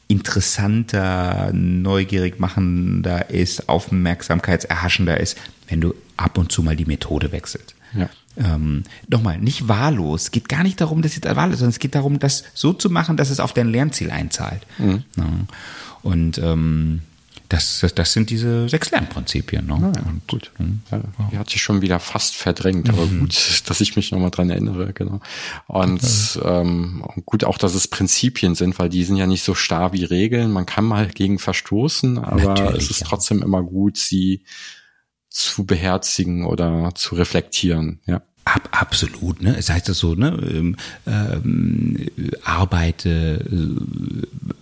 interessanter, neugierig machender ist, aufmerksamkeitserhaschender ist, wenn du ab und zu mal die Methode wechselst. Ja. Ähm, nochmal, nicht wahllos. Es geht gar nicht darum, dass jetzt wahllos ist, sondern es geht darum, das so zu machen, dass es auf dein Lernziel einzahlt. Mhm. Ja. Und ähm, das, das, das sind diese sechs Lernprinzipien. Ne? Ja, ja, gut. Mhm. Ja, die hat sich schon wieder fast verdrängt, aber mhm. gut, dass ich mich nochmal dran erinnere. Genau. Und okay. ähm, gut auch, dass es Prinzipien sind, weil die sind ja nicht so starr wie Regeln. Man kann mal gegen verstoßen, aber natürlich, es ist ja. trotzdem immer gut, sie zu beherzigen oder zu reflektieren, ja. Ab, absolut, ne? Es heißt das so, ne? Ähm, ähm, arbeite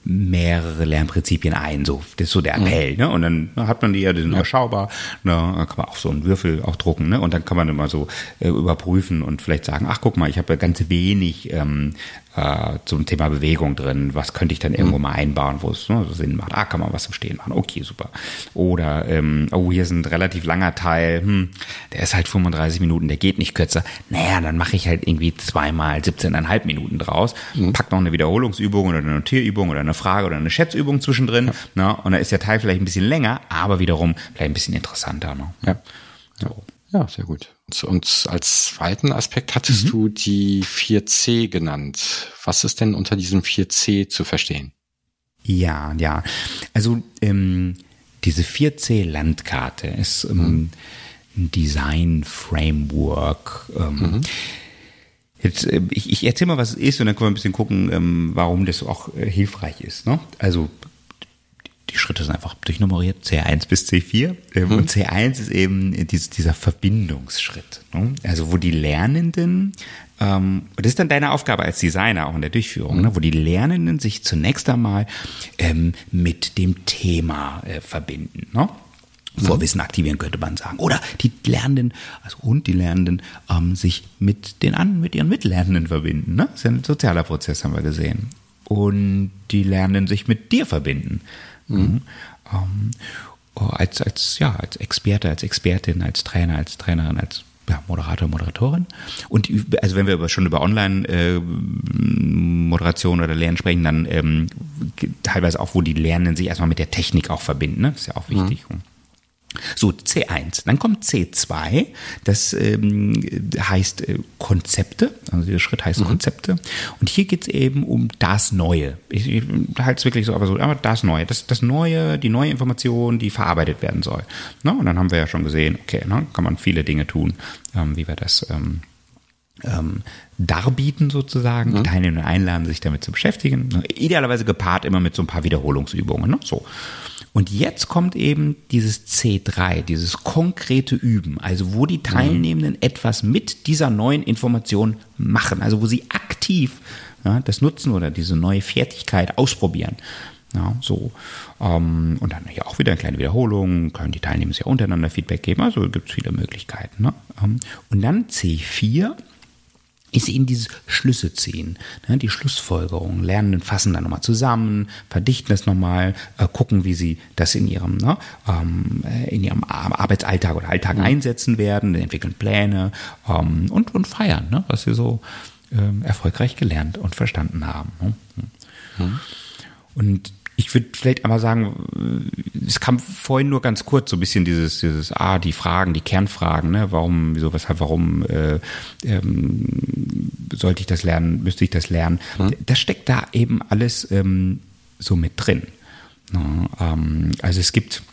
mehrere Lernprinzipien ein, so, das ist so der Appell, ne? Und dann hat man die ja, die sind überschaubar, ne? Dann kann man auch so einen Würfel auch drucken, ne? Und dann kann man immer so äh, überprüfen und vielleicht sagen, ach guck mal, ich habe ja ganz wenig ähm, äh, zum Thema Bewegung drin, was könnte ich dann irgendwo mhm. mal einbauen, wo es ne, so Sinn macht. Ah, kann man was zum Stehen machen, okay, super. Oder, ähm, oh, hier ist ein relativ langer Teil, hm, der ist halt fünfunddreißig Minuten, der geht nicht kürzer. Naja, dann mache ich halt irgendwie zweimal siebzehn Komma fünf Minuten draus, pack noch eine Wiederholungsübung oder eine Notierübung oder eine Frage oder eine Schätzübung zwischendrin. Ja. Ne? Und da ist der Teil vielleicht ein bisschen länger, aber wiederum vielleicht ein bisschen interessanter. Ne? Ja. So. Ja, sehr gut. Und, und als zweiten Aspekt hattest mhm. du die vier C genannt. Was ist denn unter diesem vier C zu verstehen? Ja, ja. Also ähm, diese vier C Landkarte ist ähm, mhm. Design-Framework. Mhm. Jetzt, ich, ich erzähle mal, was es ist, und dann können wir ein bisschen gucken, warum das auch hilfreich ist. Ne? Also die Schritte sind einfach durchnummeriert, C eins bis C vier. Mhm. Und C eins ist eben dieser Verbindungsschritt. Ne? Also wo die Lernenden, ähm, das ist dann deine Aufgabe als Designer auch in der Durchführung, mhm. ne? Wo die Lernenden sich zunächst einmal ähm, mit dem Thema äh, verbinden. Ne? Vorwissen aktivieren, könnte man sagen. Oder die Lernenden, also und die Lernenden, ähm, sich mit den anderen, mit ihren Mitlernenden verbinden. Ne? Das ist ja ein sozialer Prozess, haben wir gesehen. Und die Lernenden sich mit dir verbinden. Mhm. Ähm, als, als, ja, als Experte, als Expertin, als Trainer, als Trainerin, als ja, Moderator, Moderatorin. Und also wenn wir über, schon über Online-Moderation äh, oder Lernen sprechen, dann ähm, teilweise auch, wo die Lernenden sich erstmal mit der Technik auch verbinden. Ne? Das ist ja auch wichtig. Mhm. So, C eins. Dann kommt C zwei. Das ähm, heißt äh, Konzepte. Also dieser Schritt heißt mhm. Konzepte. Und hier geht es eben um das Neue. Ich, ich halte es wirklich so, aber so, aber das Neue. Das, das Neue, die neue Information, die verarbeitet werden soll. Na, und dann haben wir ja schon gesehen, okay, na, kann man viele Dinge tun, ähm, wie wir das ähm, ähm, darbieten sozusagen. Mhm. Die Teilnehmer einladen, sich damit zu beschäftigen. Na, idealerweise gepaart immer mit so ein paar Wiederholungsübungen. Ne? So. Und jetzt kommt eben dieses C drei, dieses konkrete Üben, also wo die Teilnehmenden mhm. etwas mit dieser neuen Information machen, also wo sie aktiv ja, das nutzen oder diese neue Fertigkeit ausprobieren. Ja, so. Ähm, und dann hier auch wieder eine kleine Wiederholung, können die Teilnehmer sich untereinander Feedback geben, also gibt es viele Möglichkeiten. Ne? Und dann C vier. Ist eben dieses Schlüsse ziehen, ne, die Schlussfolgerung. Lernenden fassen dann nochmal zusammen, verdichten das nochmal, äh, gucken, wie sie das in ihrem ne, ähm, in ihrem Arbeitsalltag oder Alltag mhm. einsetzen werden, entwickeln Pläne ähm, und, und feiern, ne, was sie so ähm, erfolgreich gelernt und verstanden haben. Ne? Mhm. Und ich würde vielleicht einmal sagen, es kam vorhin nur ganz kurz so ein bisschen dieses, dieses ah, die Fragen, die Kernfragen, ne, warum, wieso, weshalb, warum äh, ähm, sollte ich das lernen, müsste ich das lernen? Mhm. Das steckt da eben alles ähm, so mit drin. Ne, ähm, also es gibt,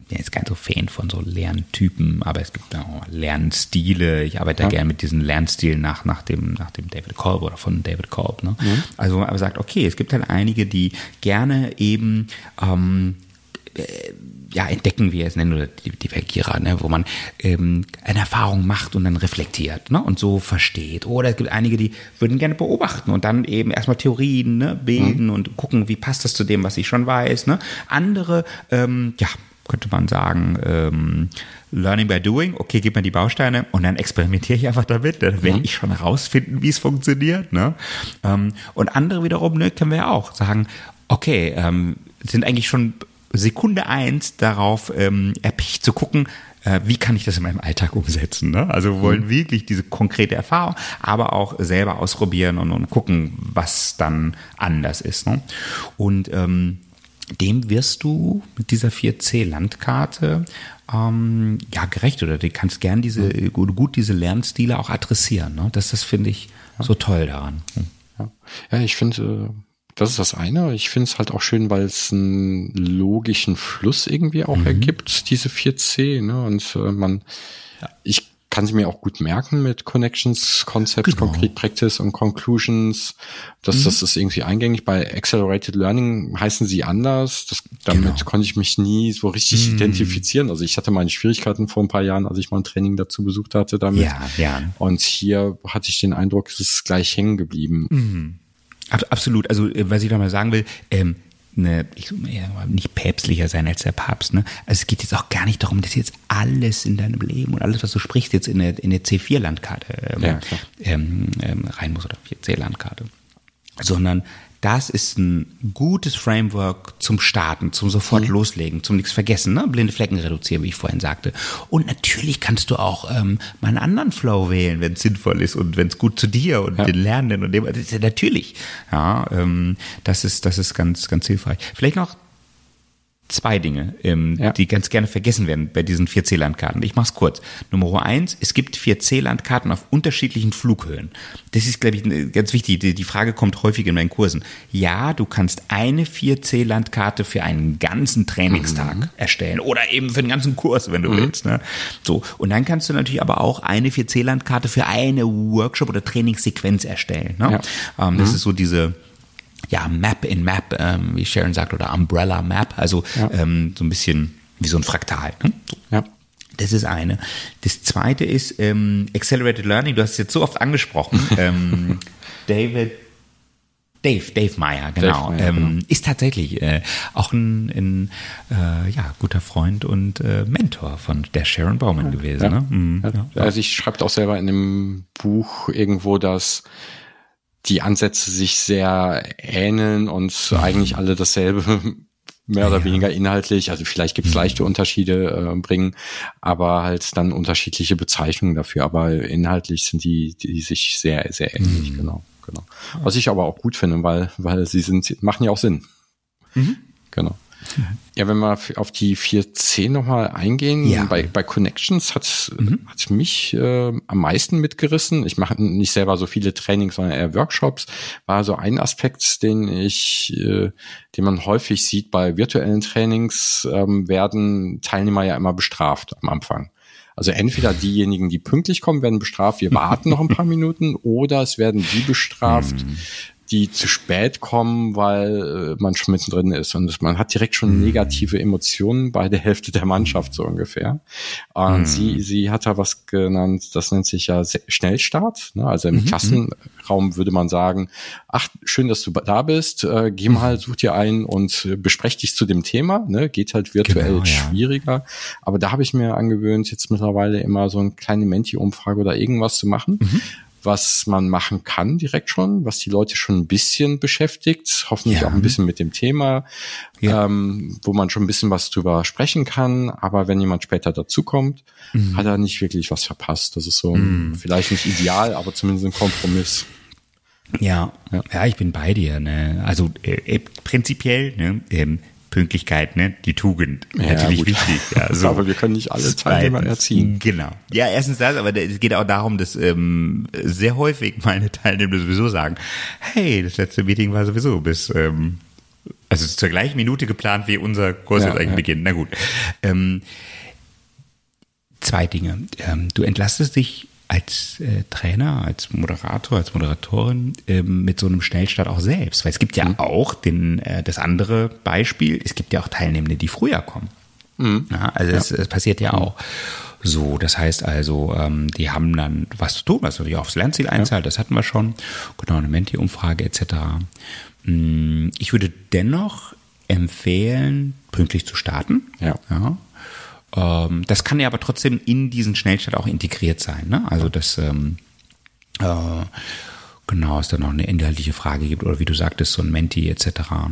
ich bin jetzt kein so Fan von so Lerntypen, aber es gibt auch Lernstile. Ich arbeite ja. da gerne mit diesen Lernstilen nach, nach, dem, nach dem David Kolb oder von David Kolb. Ne? Mhm. Also wo man aber sagt, okay, es gibt halt einige, die gerne eben ähm, äh, ja, entdecken, wie wir es nennen, oder die Divergierer, ne? Wo man ähm, eine Erfahrung macht und dann reflektiert ne? Und so versteht. Oder es gibt einige, die würden gerne beobachten und dann eben erstmal Theorien ne? bilden mhm. und gucken, wie passt das zu dem, was ich schon weiß. Ne? Andere, ähm, ja, könnte man sagen, ähm, Learning by Doing, okay, gib mir die Bausteine und dann experimentiere ich einfach damit, dann werde mhm. ich schon herausfinden, wie es funktioniert. Ne? Ähm, und andere wiederum, ne, können wir ja auch sagen, okay, ähm, sind eigentlich schon Sekunde eins darauf ähm, erpicht zu gucken, äh, wie kann ich das in meinem Alltag umsetzen. Ne? Also wollen mhm. wirklich diese konkrete Erfahrung, aber auch selber ausprobieren und, und gucken, was dann anders ist. Ne? Und ähm, dem wirst du mit dieser vier C Landkarte ähm, ja gerecht, oder du kannst gern diese, gut diese Lernstile auch adressieren. Ne? Das, das finde ich ja. so toll daran. Hm. Ja. ja, ich finde, das ist das eine. Ich finde es halt auch schön, weil es einen logischen Fluss irgendwie auch mhm. ergibt, diese vier C. Ne? Und äh, man, ja. ich kann sie mir auch gut merken mit Connections, Concepts, genau. Concrete Practice und Conclusions. Das, mhm. das ist irgendwie eingängig. Bei Accelerated Learning heißen sie anders. Das, damit genau. konnte ich mich nie so richtig mhm. identifizieren. Also ich hatte meine Schwierigkeiten vor ein paar Jahren, als ich mal ein Training dazu besucht hatte damit. Ja, ja. Und hier hatte ich den Eindruck, es ist gleich hängen geblieben. Mhm. Absolut. Also was ich noch mal sagen will, ähm, eine, ich will nicht päpstlicher sein als der Papst. Ne? Also es geht jetzt auch gar nicht darum, dass jetzt alles in deinem Leben und alles, was du sprichst, jetzt in eine, in eine C vier Landkarte ähm, ja, ähm, ähm, rein muss oder vier C Landkarte. Sondern das ist ein gutes Framework zum Starten, zum sofort mhm. loslegen, zum nichts vergessen, ne? Blinde Flecken reduzieren, wie ich vorhin sagte. Und natürlich kannst du auch ähm, mal einen anderen Flow wählen, wenn es sinnvoll ist und wenn es gut zu dir und ja. den Lernenden und dem, das ist ja natürlich. Ja, ähm, das ist, das ist ganz, ganz hilfreich. Vielleicht noch zwei Dinge, ähm, ja. die ganz gerne vergessen werden bei diesen vier C Landkarten. Ich mach's kurz. Nummer eins, es gibt vier C Landkarten auf unterschiedlichen Flughöhen. Das ist, glaube ich, ganz wichtig. Die, die Frage kommt häufig in meinen Kursen. Ja, du kannst eine vier C Landkarte für einen ganzen Trainingstag mhm. erstellen oder eben für den ganzen Kurs, wenn du mhm. willst. Ne? So. Und dann kannst du natürlich aber auch eine vier C Landkarte für eine Workshop- oder Trainingssequenz erstellen. Ne? Ja. Ähm, mhm. Das ist so diese ja, Map in Map, ähm, wie Sharon sagt, oder Umbrella Map, also ja. ähm, so ein bisschen wie so ein Fraktal. Ne? So. Ja. Das ist eine. Das zweite ist ähm, Accelerated Learning, du hast es jetzt so oft angesprochen. ähm, David, Dave, Dave Meyer, genau, Dave Meyer, ähm, genau. ist tatsächlich äh, auch ein, ein äh, ja, guter Freund und äh, Mentor von der Sharon Bowman ja. gewesen. Ja. Ne? Mhm. Ja. Also ich schreibe auch selber in dem Buch irgendwo, dass die Ansätze sich sehr ähneln und eigentlich alle dasselbe, mehr oder ja. weniger inhaltlich, also vielleicht gibt's leichte Unterschiede äh, bringen, aber halt dann unterschiedliche Bezeichnungen dafür, aber inhaltlich sind die, die sich sehr, sehr ähnlich, mhm. genau, genau. Was ich aber auch gut finde, weil, weil sie sind, machen ja auch Sinn. Mhm. Genau. Ja, wenn wir auf die vier C nochmal eingehen, ja. bei, bei Connections hat, mhm. hat mich äh, am meisten mitgerissen. Ich mache nicht selber so viele Trainings, sondern eher Workshops. War so ein Aspekt, den ich, äh, den man häufig sieht bei virtuellen Trainings, ähm, werden Teilnehmer ja immer bestraft am Anfang. Also entweder diejenigen, die pünktlich kommen, werden bestraft, wir warten noch ein paar Minuten, oder es werden die bestraft, mhm. die zu spät kommen, weil man schon mittendrin ist. Und man hat direkt schon negative Emotionen bei der Hälfte der Mannschaft, so ungefähr. Und mhm. sie, sie hat da was genannt, das nennt sich ja Schnellstart. Ne? Also im mhm. Klassenraum würde man sagen, ach, schön, dass du da bist, äh, geh mal, such dir einen und bespreche dich zu dem Thema. Ne? Geht halt virtuell genau, schwieriger. Ja. Aber da habe ich mir angewöhnt, jetzt mittlerweile immer so eine kleine Menti-Umfrage oder irgendwas zu machen. Mhm. was man machen kann direkt schon, was die Leute schon ein bisschen beschäftigt, hoffentlich ja. auch ein bisschen mit dem Thema, ja. ähm, wo man schon ein bisschen was drüber sprechen kann, aber wenn jemand später dazukommt, mhm. hat er nicht wirklich was verpasst. Das ist so mhm. vielleicht nicht ideal, aber zumindest ein Kompromiss. Ja, ja, ja ich bin bei dir. Ne? Also äh, prinzipiell, ne? ähm, Pünktlichkeit, ne? Die Tugend, ja, natürlich gut. wichtig. Ja, so. Aber wir können nicht alle Teilnehmer erziehen. Genau. Ja, erstens das, aber es geht auch darum, dass ähm, sehr häufig meine Teilnehmer sowieso sagen, hey, das letzte Meeting war sowieso bis, ähm, also zur gleichen Minute geplant, wie unser Kurs ja, jetzt eigentlich ja. beginnt. Na gut. Ähm, zwei Dinge. Ähm, du entlastest dich als äh, Trainer, als Moderator, als Moderatorin ähm, mit so einem Schnellstart auch selbst. Weil es gibt ja mhm. auch den, äh, das andere Beispiel, es gibt ja auch Teilnehmende, die früher kommen. Mhm. Na, also ja. es, es passiert ja mhm. auch. So, das heißt also, ähm, die haben dann was zu tun, was natürlich aufs Lernziel einzahlt, ja. das hatten wir schon. Genau, eine Menti-Umfrage et cetera. Hm, ich würde dennoch empfehlen, pünktlich zu starten. Ja. ja. Das kann ja aber trotzdem in diesen Schnellstart auch integriert sein. Ne? Also das, ähm, äh, genau, es da noch eine inhaltliche Frage gibt oder wie du sagtest, so ein Menti et cetera.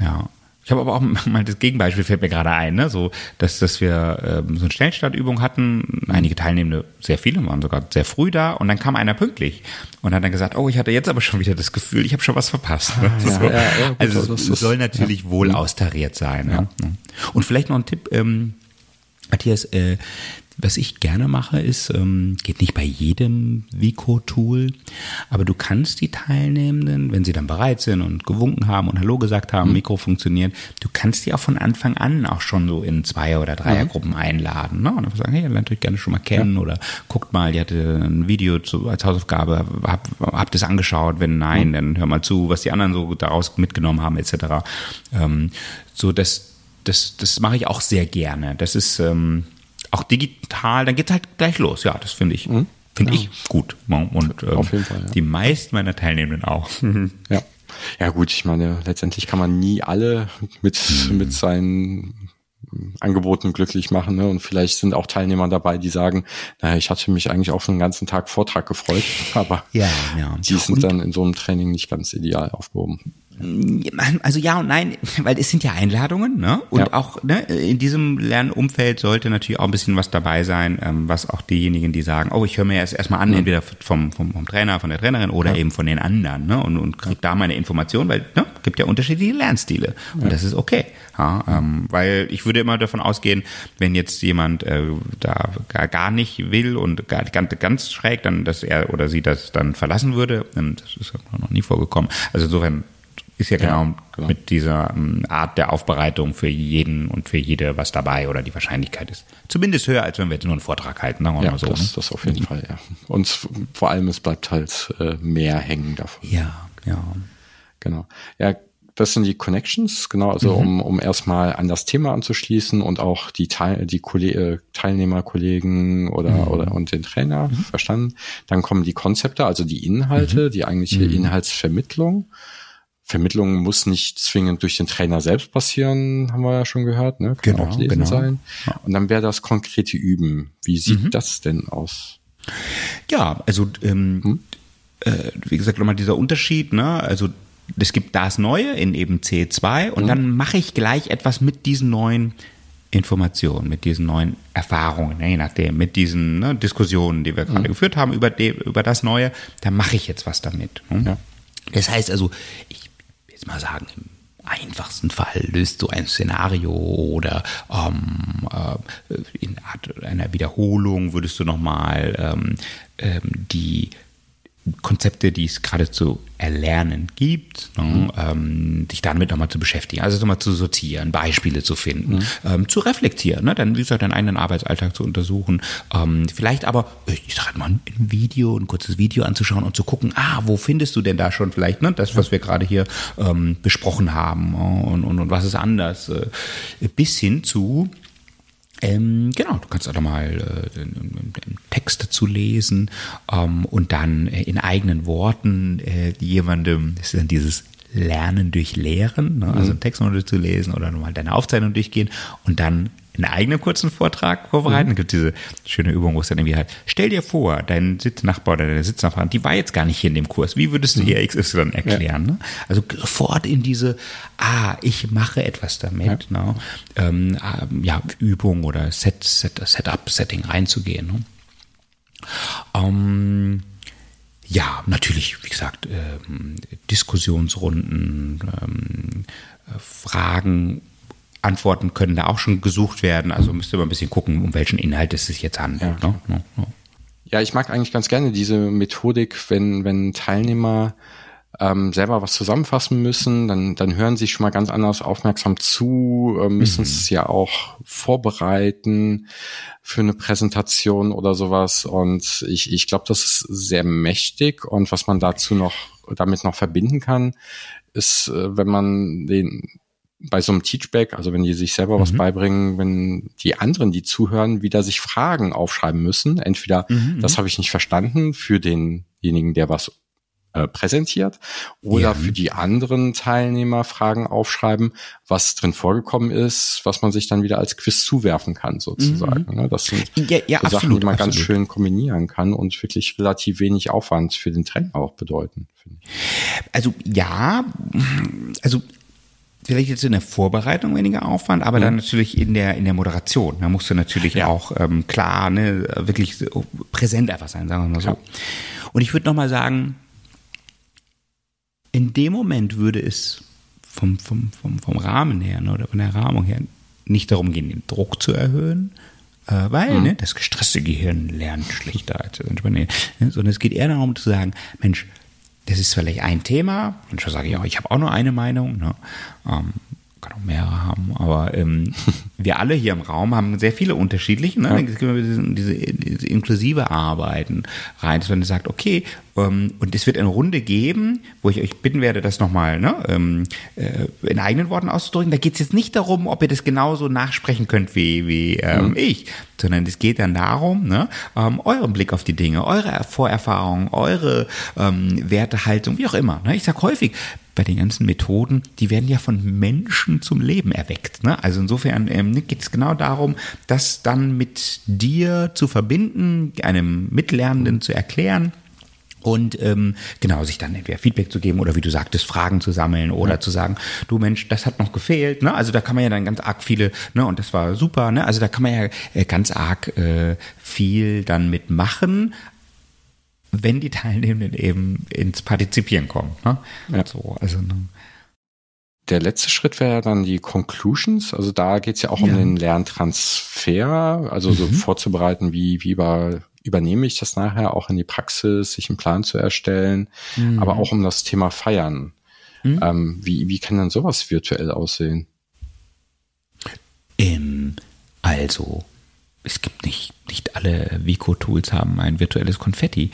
Ja, Ich habe aber auch mal das Gegenbeispiel, fällt mir gerade ein, ne? So, dass, dass wir ähm, so eine Schnellstartübung hatten. Einige Teilnehmende, sehr viele, waren sogar sehr früh da. Und dann kam einer pünktlich und hat dann gesagt, oh, ich hatte jetzt aber schon wieder das Gefühl, ich habe schon was verpasst. Ne? Ah, so. ja, ja, ja, gut, also es soll ist, natürlich ja. wohl austariert sein. Ja. Ja. Und vielleicht noch ein Tipp, ähm, Matthias, äh, was ich gerne mache, ist, ähm, geht nicht bei jedem Vico-Tool, aber du kannst die Teilnehmenden, wenn sie dann bereit sind und gewunken haben und Hallo gesagt haben, mhm. Mikro funktioniert, du kannst die auch von Anfang an auch schon so in Zweier- oder Dreiergruppen mhm. einladen. Ne? Und dann sagen, hey, ihr lernt euch gerne schon mal kennen ja. oder guckt mal, ihr hatte ein Video zu, als Hausaufgabe, habt hab das angeschaut, wenn nein, mhm. dann hör mal zu, was die anderen so daraus mitgenommen haben et cetera. Ähm, so, das, das, das mache ich auch sehr gerne. Das ist... Ähm, auch digital, dann geht's halt gleich los. Ja, das finde ich, mhm. finde ja. ich gut. Und ähm, auf jeden Fall, ja. die meisten meiner Teilnehmenden auch. Ja. ja, gut, ich meine, letztendlich kann man nie alle mit, mhm. mit seinen Angeboten glücklich machen. Ne? Und vielleicht sind auch Teilnehmer dabei, die sagen, naja, ich hatte mich eigentlich auf den ganzen Tag Vortrag gefreut, aber ja, ja. die sind und dann in so einem Training nicht ganz ideal aufgehoben. Also ja und nein, weil es sind ja Einladungen, ne? Und ja. auch ne, in diesem Lernumfeld sollte natürlich auch ein bisschen was dabei sein, was auch diejenigen, die sagen, oh, ich höre mir erst erstmal an, ja. entweder vom, vom, vom Trainer, von der Trainerin oder ja. eben von den anderen, ne? Und, und kriege da meine Informationen, weil ne, gibt ja unterschiedliche Lernstile und ja. das ist okay. Ja, ähm, weil ich würde immer davon ausgehen, wenn jetzt jemand äh, da gar, gar nicht will und gar, ganz, ganz schräg, dann, dass er oder sie das dann verlassen würde. Das ist noch nie vorgekommen. Also insofern ist ja genau, ja genau mit dieser um, Art der Aufbereitung für jeden und für jede was dabei oder die Wahrscheinlichkeit ist zumindest höher, als wenn wir jetzt nur einen Vortrag halten. Sagen wir ja, mal so, das, ne? das auf jeden mhm. Fall, ja. Und vor allem, es bleibt halt äh, mehr hängen davon. Ja, ja. Genau. Ja, das sind die Connections, genau, also mhm. um, um erstmal an das Thema anzuschließen und auch die, Teil, die Kollege, Teilnehmer, Kollegen oder, mhm. oder und den Trainer, mhm. verstanden. Dann kommen die Konzepte, also die Inhalte, mhm. die eigentliche mhm. Inhaltsvermittlung. Vermittlung muss nicht zwingend durch den Trainer selbst passieren, haben wir ja schon gehört, ne? Kann genau, auch lesen genau. sein. Und dann wäre das konkrete Üben. Wie sieht mhm. das denn aus? Ja, also ähm, hm? äh, wie gesagt, nochmal dieser Unterschied, ne? Also es gibt das Neue in eben C zwei und hm. dann mache ich gleich etwas mit diesen neuen Informationen, mit diesen neuen Erfahrungen, ne, je nachdem, mit diesen ne, Diskussionen, die wir gerade hm. geführt haben über, de, über das Neue, da mache ich jetzt was damit. Ne? Ja. Das heißt also, ich jetzt mal sagen, im einfachsten Fall löst so ein Szenario oder ähm, äh, in Art einer Wiederholung würdest du nochmal ähm, ähm, die Konzepte, die es gerade zu erlernen gibt, ne, mhm. ähm, dich damit nochmal zu beschäftigen, also nochmal zu sortieren, Beispiele zu finden, mhm. ähm, zu reflektieren, ne, dann wie gesagt deinen eigenen Arbeitsalltag zu untersuchen, ähm, vielleicht aber, ich sag mal, ein Video, ein kurzes Video anzuschauen und zu gucken, ah, wo findest du denn da schon vielleicht ne, das, was wir gerade hier ähm, besprochen haben und, und, und was ist anders, äh, bis hin zu Ähm, genau, du kannst auch mal äh, einen Text dazu lesen ähm, und dann äh, in eigenen Worten äh, jemandem, das ist dann dieses Lernen durch Lehren, ne? Also einen Text noch dazu lesen oder nochmal deine Aufzeichnung durchgehen und dann einen eigenen kurzen Vortrag vorbereiten. Mhm. Es gibt diese schöne Übung, wo es dann irgendwie halt, stell dir vor, dein Sitznachbar oder deine Sitznachbarin, die war jetzt gar nicht hier in dem Kurs. Wie würdest du mhm. ihr X Y erklären? Ja. Ne? Also sofort in diese, ah, ich mache etwas damit, ja. Ne? Ähm, ja, Übung oder Set, Set, Setup, Setting reinzugehen. Ne? Ähm, ja, natürlich, wie gesagt, ähm, Diskussionsrunden, ähm, Fragen, Antworten können da auch schon gesucht werden, also müsste man ein bisschen gucken, um welchen Inhalt es sich jetzt handelt. Ja, ne? Ja, ich mag eigentlich ganz gerne diese Methodik, wenn, wenn Teilnehmer ähm, selber was zusammenfassen müssen, dann, dann hören sie schon mal ganz anders aufmerksam zu, äh, müssen mhm. es ja auch vorbereiten für eine Präsentation oder sowas und ich, ich glaube, das ist sehr mächtig und was man dazu noch, damit noch verbinden kann, ist, äh, wenn man den bei so einem Teachback, also wenn die sich selber was mhm. beibringen, wenn die anderen, die zuhören, wieder sich Fragen aufschreiben müssen. Entweder, mhm, das habe ich nicht verstanden, für denjenigen, der was äh, präsentiert, oder ja. für die anderen Teilnehmer Fragen aufschreiben, was drin vorgekommen ist, was man sich dann wieder als Quiz zuwerfen kann, sozusagen. Mhm. Das sind ja, ja, so absolut, Sachen, die man absolut. ganz schön kombinieren kann und wirklich relativ wenig Aufwand für den Trainer auch bedeuten. Finde ich. Also ja, also vielleicht jetzt in der Vorbereitung weniger Aufwand, aber mhm. dann natürlich in der in der Moderation. Da musst du natürlich ja. auch ähm, klar, ne, wirklich präsent einfach sein, sagen wir mal so. Ja. Und ich würde nochmal sagen, in dem Moment würde es vom, vom, vom, vom Rahmen her, ne, oder von der Rahmung her nicht darum gehen, den Druck zu erhöhen, äh, weil mhm. ne, das gestresste Gehirn lernt schlechter als das entspannte Gehirn, ne, sondern es geht eher darum zu sagen, Mensch, das ist vielleicht ein Thema, und schon sage ich auch, ich habe auch nur eine Meinung, ne? ähm, kann auch mehrere haben, aber ähm, wir alle hier im Raum haben sehr viele unterschiedliche, ne? Ja. Es gibt immer diese, diese, diese inklusive Arbeiten rein, dass man sagt, okay, ähm, und es wird eine Runde geben, wo ich euch bitten werde, das nochmal ne, ähm, äh, in eigenen Worten auszudrücken, da geht es jetzt nicht darum, ob ihr das genauso nachsprechen könnt wie, wie ähm, mhm. ich, sondern es geht dann darum, ne, ähm, euren Blick auf die Dinge, eure Vorerfahrungen, eure ähm, Wertehaltung, wie auch immer. Ne? Ich sage häufig, bei den ganzen Methoden, die werden ja von Menschen zum Leben erweckt. Ne? Also insofern ähm, geht es genau darum, das dann mit dir zu verbinden, einem Mitlernenden zu erklären und ähm, genau sich dann entweder Feedback zu geben oder wie du sagtest, Fragen zu sammeln oder ja. zu sagen, du Mensch, das hat noch gefehlt. Ne? Also da kann man ja dann ganz arg viele, ne, und das war super. Ne? Also da kann man ja ganz arg äh, viel dann mitmachen, wenn die Teilnehmenden eben ins Partizipieren kommen. Ne? Ja. So, also, ne. Der letzte Schritt wäre dann die Conclusions. Also da geht es ja auch ja. um den Lerntransfer, also mhm. so vorzubereiten, wie, wie über, übernehme ich das nachher auch in die Praxis, sich einen Plan zu erstellen, mhm. aber auch um das Thema Feiern. Mhm. Ähm, wie, wie kann denn sowas virtuell aussehen? Ähm, also... Es gibt nicht, nicht alle Vico-Tools haben ein virtuelles Konfetti.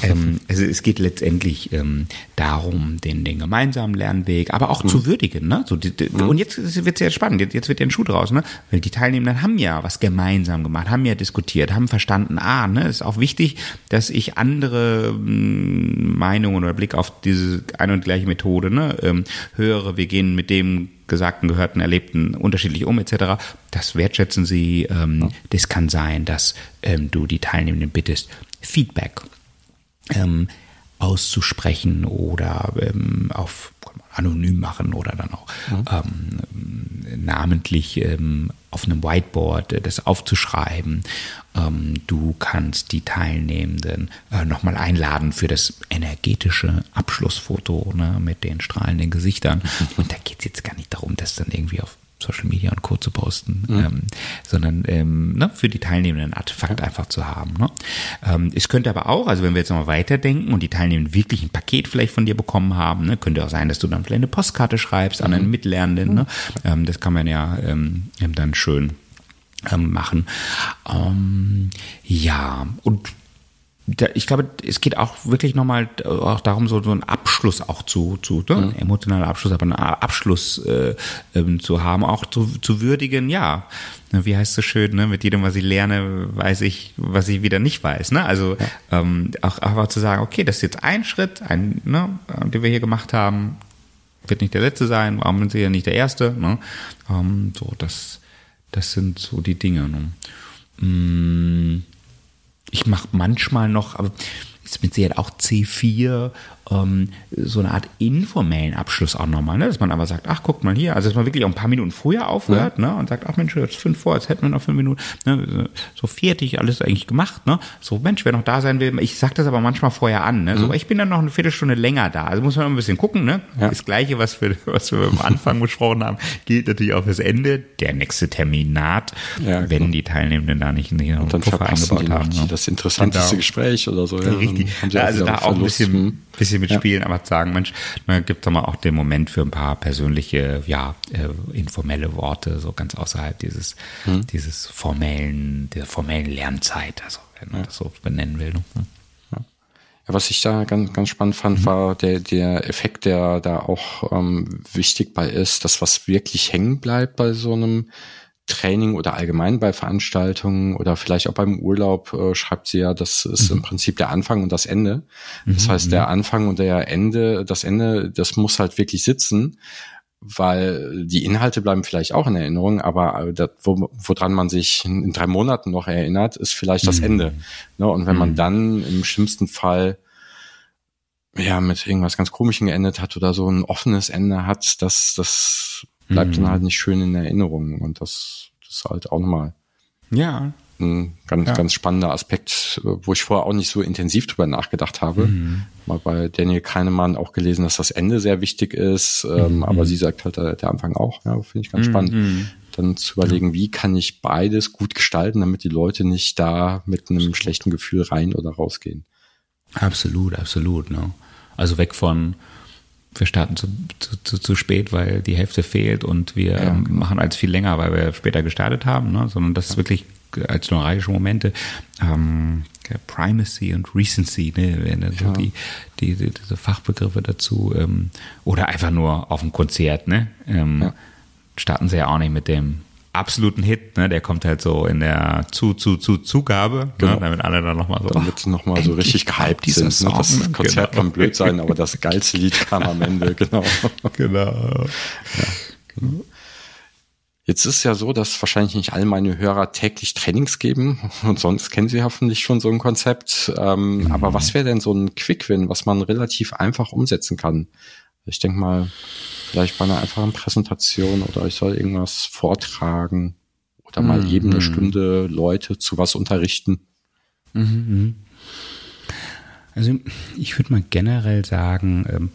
ähm, also es geht letztendlich ähm, darum, den, den gemeinsamen Lernweg, aber auch mhm. zu würdigen. Ne? So, die, die, mhm. Und jetzt wird es ja spannend, jetzt, jetzt wird ja ein Schuh draus. Ne? Weil die Teilnehmenden haben ja was gemeinsam gemacht, haben ja diskutiert, haben verstanden, ah, ne, ist auch wichtig, dass ich andere m, Meinungen oder Blick auf diese eine und gleiche Methode ne, ähm, höre. Wir gehen mit dem Gesagten, Gehörten, Erlebten unterschiedlich um et cetera. Das wertschätzen sie. Ähm, ja. Das kann sein, dass ähm, du die Teilnehmenden bittest, Feedback ähm, auszusprechen oder ähm, auf anonym machen oder dann auch ja. ähm, namentlich ähm, auf einem Whiteboard äh, das aufzuschreiben. Ähm, du kannst die Teilnehmenden äh, nochmal einladen für das energetische Abschlussfoto, ne, mit den strahlenden Gesichtern. Und da geht es jetzt gar nicht darum, das dann irgendwie auf Social Media und Co. zu posten, mhm. ähm, sondern ähm, ne, für die Teilnehmenden ein Artefakt ja. einfach zu haben. Ne? Ähm, es könnte aber auch, also wenn wir jetzt nochmal weiterdenken und die Teilnehmenden wirklich ein Paket vielleicht von dir bekommen haben, ne, könnte auch sein, dass du dann vielleicht eine Postkarte schreibst mhm. an einen Mitlernenden. Mhm. Ne? Ähm, das kann man ja ähm, dann schön ähm, machen. Ähm, ja, und ich glaube, es geht auch wirklich nochmal auch darum, so einen Abschluss auch zu, zu ne? einen emotionalen Abschluss, aber einen Abschluss äh, ähm, zu haben, auch zu, zu würdigen, ja. Wie heißt es so schön, ne? Mit jedem, was ich lerne, weiß ich, was ich wieder nicht weiß. Ne? Also ja. ähm, auch einfach zu sagen, okay, das ist jetzt ein Schritt, ein, ne, den wir hier gemacht haben, wird nicht der letzte sein, warum sind sie ja nicht der erste? Ne? Ähm, so, das, das sind so die Dinge. Ne? Mm. Ich mache manchmal noch, aber ist mit Sicherheit auch C vier, ähm, so eine Art informellen Abschluss auch nochmal, ne? Dass man aber sagt, ach, guck mal hier, also dass man wirklich auch ein paar Minuten früher aufhört, ja. ne? Und sagt, ach Mensch, jetzt fünf vor, jetzt hätten wir noch fünf Minuten, ne? So fertig, alles eigentlich gemacht, ne? So, Mensch, wer noch da sein will, ich sag das aber manchmal vorher an, ne? So, mhm. ich bin dann noch eine Viertelstunde länger da, also muss man immer ein bisschen gucken, ne? Ja. Das Gleiche, was wir, was wir am Anfang besprochen haben, gilt natürlich auch fürs Ende, der nächste Terminat, ja, wenn genau. die Teilnehmenden da nicht einen Puffer eingebaut haben. Ne? Das interessanteste genau. Gespräch oder so, ja. ja. Ja, also da auch ein bisschen, bisschen mitspielen, ja. aber zu sagen, Mensch, ne, gibt doch mal auch den Moment für ein paar persönliche, ja, äh, informelle Worte, so ganz außerhalb dieses, hm. dieses formellen, der formellen Lernzeit, also wenn man ja. das so benennen will. Ne? Ja. Ja, was ich da ganz, ganz spannend fand, mhm. war der, der Effekt, der da auch ähm, wichtig bei ist, dass was wirklich hängen bleibt bei so einem Training oder allgemein bei Veranstaltungen oder vielleicht auch beim Urlaub, äh, schreibt sie ja, das ist im Prinzip der Anfang und das Ende. Das heißt, der Anfang und der Ende, das Ende, das muss halt wirklich sitzen, weil die Inhalte bleiben vielleicht auch in Erinnerung, aber das, wo, woran man sich in drei Monaten noch erinnert, ist vielleicht das Ende. Ne? Und wenn man dann im schlimmsten Fall ja mit irgendwas ganz Komischem geendet hat oder so ein offenes Ende hat, das, das bleibt mhm. dann halt nicht schön in Erinnerung. Und das, das ist halt auch nochmal ja. ein ganz, ja. ganz spannender Aspekt, wo ich vorher auch nicht so intensiv drüber nachgedacht habe. Mhm. Mal bei Daniel Kahneman auch gelesen, dass das Ende sehr wichtig ist. Ähm, mhm. Aber sie sagt halt der, der Anfang auch. Ja, finde ich ganz mhm. spannend. Dann zu überlegen, wie kann ich beides gut gestalten, damit die Leute nicht da mit einem schlechten Gefühl rein oder rausgehen. Absolut, absolut. Ne? Also weg von, wir starten zu, zu, zu, zu spät, weil die Hälfte fehlt und wir ja. ähm, machen alles viel länger, weil wir später gestartet haben, ne? Sondern das ja. ist wirklich als neuralgische Momente, ähm, Primacy und Recency, ne? So ja. die, die, die, diese Fachbegriffe dazu, ähm, oder einfach nur auf dem Konzert, ne? Ähm, ja. Starten sie ja auch nicht mit dem absoluten Hit, ne? Der kommt halt so in der zu zu zu Zugabe, genau. Ne? Damit alle dann nochmal so, damit nochmal so richtig gehypt sind. Song, ne? Das Konzert genau. kann blöd sein, aber das geilste Lied kam am Ende, genau. Genau. Ja, genau. Jetzt ist ja so, dass wahrscheinlich nicht alle meine Hörer täglich Trainings geben und sonst kennen sie hoffentlich schon so ein Konzept. Ähm, mhm. Aber was wäre denn so ein Quick-Win, was man relativ einfach umsetzen kann? Ich denke mal, vielleicht bei einer einfachen Präsentation oder ich soll irgendwas vortragen oder mal mhm. eben eine Stunde Leute zu was unterrichten. Mhm. Also ich würde mal generell sagen, ähm,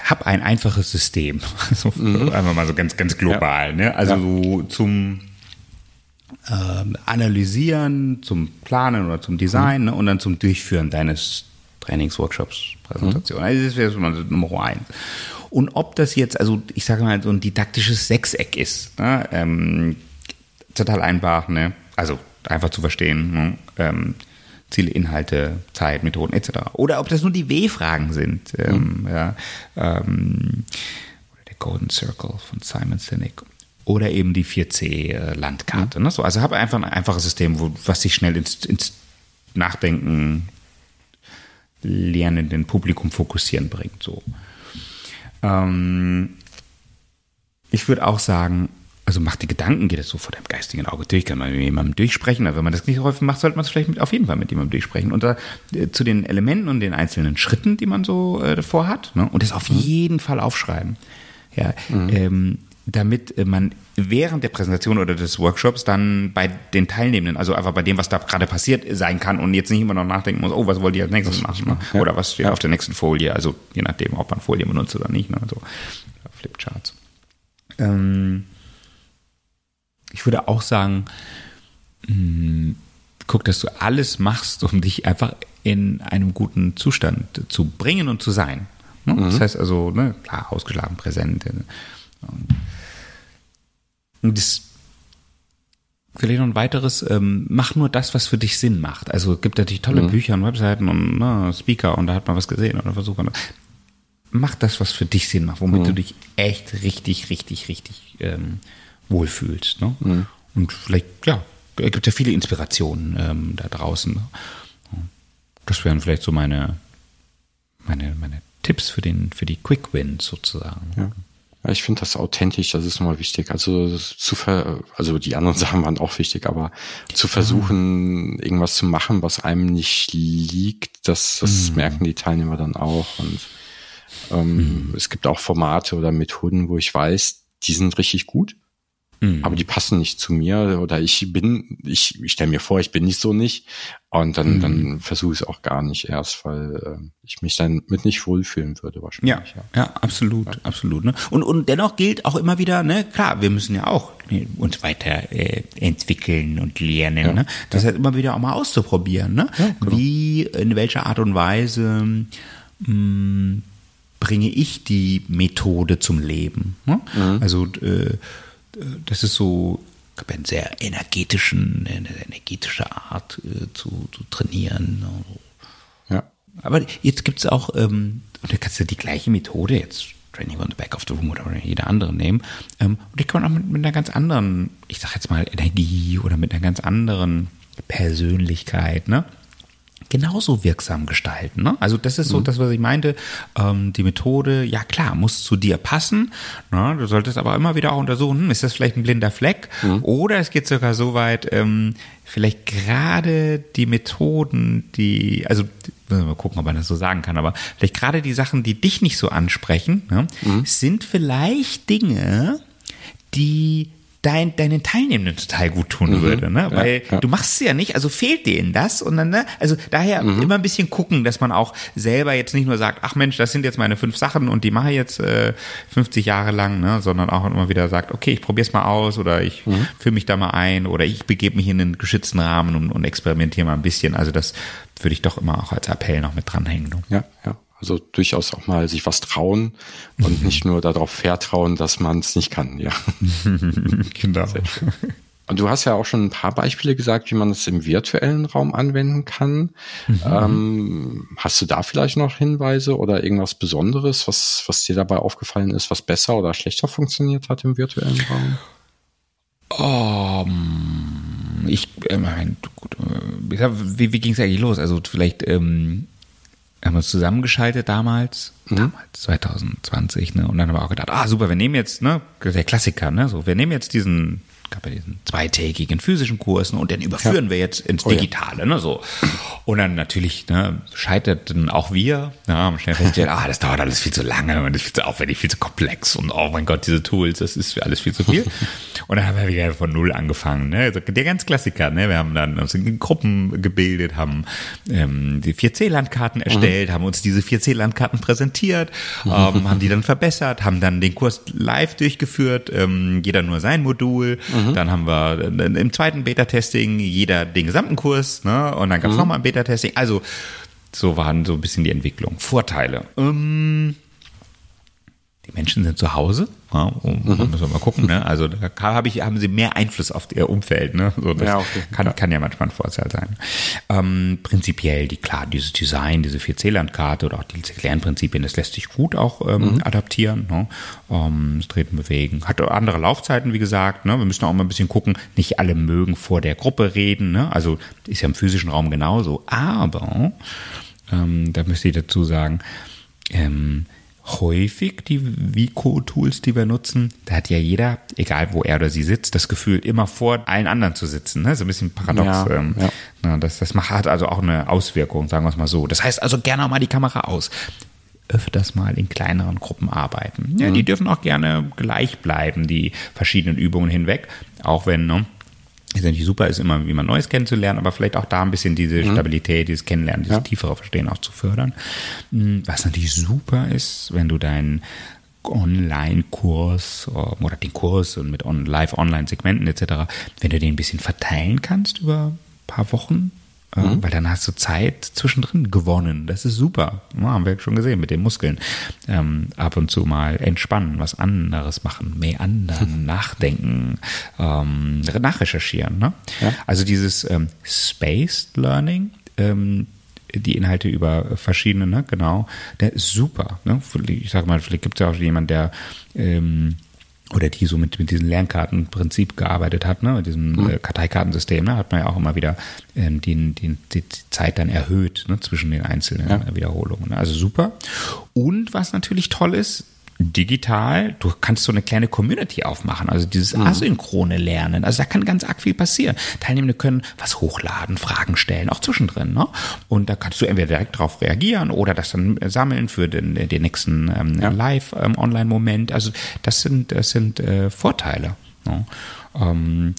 hab ein einfaches System. Also, mhm. einfach mal so ganz, ganz global. Ja. Ne? Also ja. so zum ähm, Analysieren, zum Planen oder zum Design mhm. ne? Und dann zum Durchführen deines Trainings, Workshops, Präsentationen. Mhm. Also das wäre mal Nummer eins. Und ob das jetzt, also ich sage mal, so ein didaktisches Sechseck ist, ne? ähm, total einfach, ne? Also einfach zu verstehen, ne? ähm, Ziele, Inhalte, Zeit, Methoden et cetera. Oder ob das nur die W-Fragen sind. Ähm, mhm. ja, ähm, oder der Golden Circle von Simon Sinek. Oder eben die vier C-Landkarte. Mhm. Ne? So, also habe einfach ein einfaches System, wo, was dich schnell ins, ins Nachdenken Lernen, den Publikum fokussieren bringt. So. Ähm, ich würde auch sagen, also mach die Gedanken, geht das so vor deinem geistigen Auge durch, kann man mit jemandem durchsprechen, aber wenn man das nicht so häufig macht, sollte man es vielleicht mit, auf jeden Fall mit jemandem durchsprechen. Und da, äh, zu den Elementen und den einzelnen Schritten, die man so äh, davor hat, ne? Und das auf jeden Fall aufschreiben. Ja, mhm. ähm, damit man während der Präsentation oder des Workshops dann bei den Teilnehmenden, also einfach bei dem, was da gerade passiert sein kann und jetzt nicht immer noch nachdenken muss, oh, was wollt ihr als nächstes machen? Ne? Ja. Oder was steht ja. auf der nächsten Folie? Also je nachdem, ob man Folien benutzt oder nicht. Ne? Also Flipcharts. Ähm, ich würde auch sagen, mh, guck, dass du alles machst, um dich einfach in einem guten Zustand zu bringen und zu sein. Ne? Mhm. Das heißt also, ne, klar, ausgeschlagen, präsent, ne? Und das, vielleicht noch ein weiteres, ähm, mach nur das, was für dich Sinn macht. Also es gibt natürlich tolle mhm. Bücher und Webseiten und na, Speaker und da hat man was gesehen oder versucht man. Mach das, was für dich Sinn macht, womit mhm. du dich echt richtig, richtig, richtig ähm, wohlfühlst. Ne? Mhm. Und vielleicht, ja, es gibt ja viele Inspirationen ähm, da draußen. Ne? Das wären vielleicht so meine, meine, meine Tipps für den, für die Quick Wins sozusagen. Ja. Ich finde das authentisch, das ist nochmal wichtig. Also zu ver, also die anderen Sachen waren auch wichtig, aber zu versuchen, irgendwas zu machen, was einem nicht liegt, das, das mhm. merken die Teilnehmer dann auch. Und ähm, mhm. es gibt auch Formate oder Methoden, wo ich weiß, die sind richtig gut, mhm. aber die passen nicht zu mir. Oder ich bin, ich, ich stelle mir vor, ich bin nicht so nicht. Und dann, mhm. dann versuche ich es auch gar nicht erst, weil äh, ich mich dann mit nicht wohlfühlen würde wahrscheinlich. Ja, ja. ja absolut, ja. absolut. Ne? Und, und dennoch gilt auch immer wieder, ne, klar, wir müssen ja auch ne, uns weiter äh, entwickeln und lernen. Ja. Ne? Das ja. heißt, immer wieder auch mal auszuprobieren, ne? Ja, genau. Wie, in welcher Art und Weise mh, bringe ich die Methode zum Leben. Ne? Mhm. Also äh, das ist so... Ich habe eine sehr energetischen, eine sehr energetische Art äh, zu, zu trainieren. Ja. Aber jetzt gibt es auch, ähm, und da kannst du die gleiche Methode, jetzt Training from the Back of the Room oder jede andere nehmen, ähm, und die kann man auch mit, mit einer ganz anderen, ich sag jetzt mal Energie oder mit einer ganz anderen Persönlichkeit, ne? genauso wirksam gestalten. Ne? Also das ist so mhm. das, was ich meinte. Ähm, die Methode, ja klar, muss zu dir passen. Ne? Du solltest aber immer wieder auch untersuchen, hm, ist das vielleicht ein blinder Fleck? Mhm. Oder es geht sogar so weit, ähm, vielleicht gerade die Methoden, die, also mal gucken, ob man das so sagen kann, aber vielleicht gerade die Sachen, die dich nicht so ansprechen, ne, mhm. sind vielleicht Dinge, die dein, deinen Teilnehmenden total gut tun mhm. würde, ne? Weil ja, ja. du machst es ja nicht, also fehlt denen das und dann, ne? Also daher mhm. immer ein bisschen gucken, dass man auch selber jetzt nicht nur sagt, ach Mensch, das sind jetzt meine fünf Sachen und die mache ich jetzt äh, fünfzig Jahre lang, ne? Sondern auch immer wieder sagt, okay, ich probiere es mal aus oder ich mhm. fühle mich da mal ein oder ich begebe mich in einen geschützten Rahmen und, und experimentiere mal ein bisschen. Also das würde ich doch immer auch als Appell noch mit dranhängen. Ja, ja. Also durchaus auch mal sich was trauen und nicht nur darauf vertrauen, dass man es nicht kann, ja. Genau. Und du hast ja auch schon ein paar Beispiele gesagt, wie man es im virtuellen Raum anwenden kann. Mhm. Ähm, hast du da vielleicht noch Hinweise oder irgendwas Besonderes, was, was dir dabei aufgefallen ist, was besser oder schlechter funktioniert hat im virtuellen Raum? Um, ich meine, äh, wie, wie ging es eigentlich los? Also vielleicht... Ähm haben wir uns zusammengeschaltet damals, mhm. damals zwanzig zwanzig, ne? Und dann haben wir auch gedacht, ah super, wir nehmen jetzt, ne, der Klassiker, ne, so, wir nehmen jetzt diesen, gab ja diesen zweitägigen physischen Kursen und den überführen ja. wir jetzt ins Digitale, oh, ja. ne, so. Und dann natürlich, ne, scheiterten auch wir, ne, haben schnell festgestellt, ah, das dauert alles viel zu lange und das ist viel zu aufwendig, viel zu komplex und oh mein Gott, diese Tools, das ist alles viel zu viel. Und dann haben wir wieder von Null angefangen, ne, also der ganz Klassiker, ne, wir haben dann uns in Gruppen gebildet, haben ähm, die vier C Landkarten erstellt, mhm. haben uns diese vier C Landkarten präsentiert, mhm. ähm, haben die dann verbessert, haben dann den Kurs live durchgeführt, ähm, jeder nur sein Modul, mhm. dann haben wir im zweiten Beta-Testing jeder den gesamten Kurs, ne, und dann gab es mhm. nochmal ein Beta-Testing, also so waren so ein bisschen die Entwicklung. Vorteile, ähm, die Menschen sind zu Hause, ja, mhm. müssen wir mal gucken, ne? Also da hab ich, haben sie mehr Einfluss auf ihr Umfeld, ne? So, das ja, okay, kann, kann ja manchmal ein Vorteil sein. Ähm, prinzipiell, die, klar, dieses Design, diese vier C Landkarte oder auch die Lernprinzipien, das lässt sich gut auch ähm, mhm. adaptieren, ne? Ähm, das Treten, Bewegen, hat andere Laufzeiten, wie gesagt, ne? Wir müssen auch mal ein bisschen gucken, nicht alle mögen vor der Gruppe reden, ne? Also ist ja im physischen Raum genauso, aber ähm, da müsste ich dazu sagen, ähm, häufig die Vico-Tools, die wir nutzen, da hat ja jeder, egal wo er oder sie sitzt, das Gefühl, immer vor allen anderen zu sitzen. Ne? So ein bisschen paradox. Ja, ähm, ja. Na, das, das hat also auch eine Auswirkung, sagen wir es mal so. Das heißt also, gerne auch mal die Kamera aus. Öfters mal in kleineren Gruppen arbeiten. Ja, mhm. Die dürfen auch gerne gleich bleiben, die verschiedenen Übungen hinweg. Auch wenn, ne, ist ja nicht super, ist immer jemand Neues kennenzulernen, aber vielleicht auch da ein bisschen diese Stabilität, dieses Kennenlernen, dieses ja. tiefere Verstehen auch zu fördern. Was natürlich super ist, wenn du deinen Online-Kurs oder den Kurs und mit Live-Online-Segmenten et cetera, wenn du den ein bisschen verteilen kannst über ein paar Wochen, mhm. weil dann hast du Zeit zwischendrin gewonnen. Das ist super. Ja, haben wir schon gesehen mit den Muskeln. Ähm, ab und zu mal entspannen, was anderes machen, mehr anderen nachdenken, ähm, nachrecherchieren. Ne? Ja. Also dieses ähm, Spaced Learning, ähm, die Inhalte über verschiedene, ne? Genau, der ist super. Ne? Ich sage mal, vielleicht gibt es ja auch jemanden, der ähm, oder die so mit, mit diesem Lernkartenprinzip gearbeitet hat, ne, mit diesem mhm. äh, Karteikartensystem, ne, hat man ja auch immer wieder ähm, den, den, die Zeit dann erhöht, ne, zwischen den einzelnen ja. Wiederholungen. Ne? Also super. Und was natürlich toll ist, digital, du kannst so eine kleine Community aufmachen, also dieses asynchrone Lernen, also da kann ganz arg viel passieren. Teilnehmende können was hochladen, Fragen stellen, auch zwischendrin, ne? Und da kannst du entweder direkt drauf reagieren oder das dann sammeln für den, den nächsten ähm, ja. Live-Online-Moment, ähm, also das sind, das sind äh, Vorteile, ne? ähm,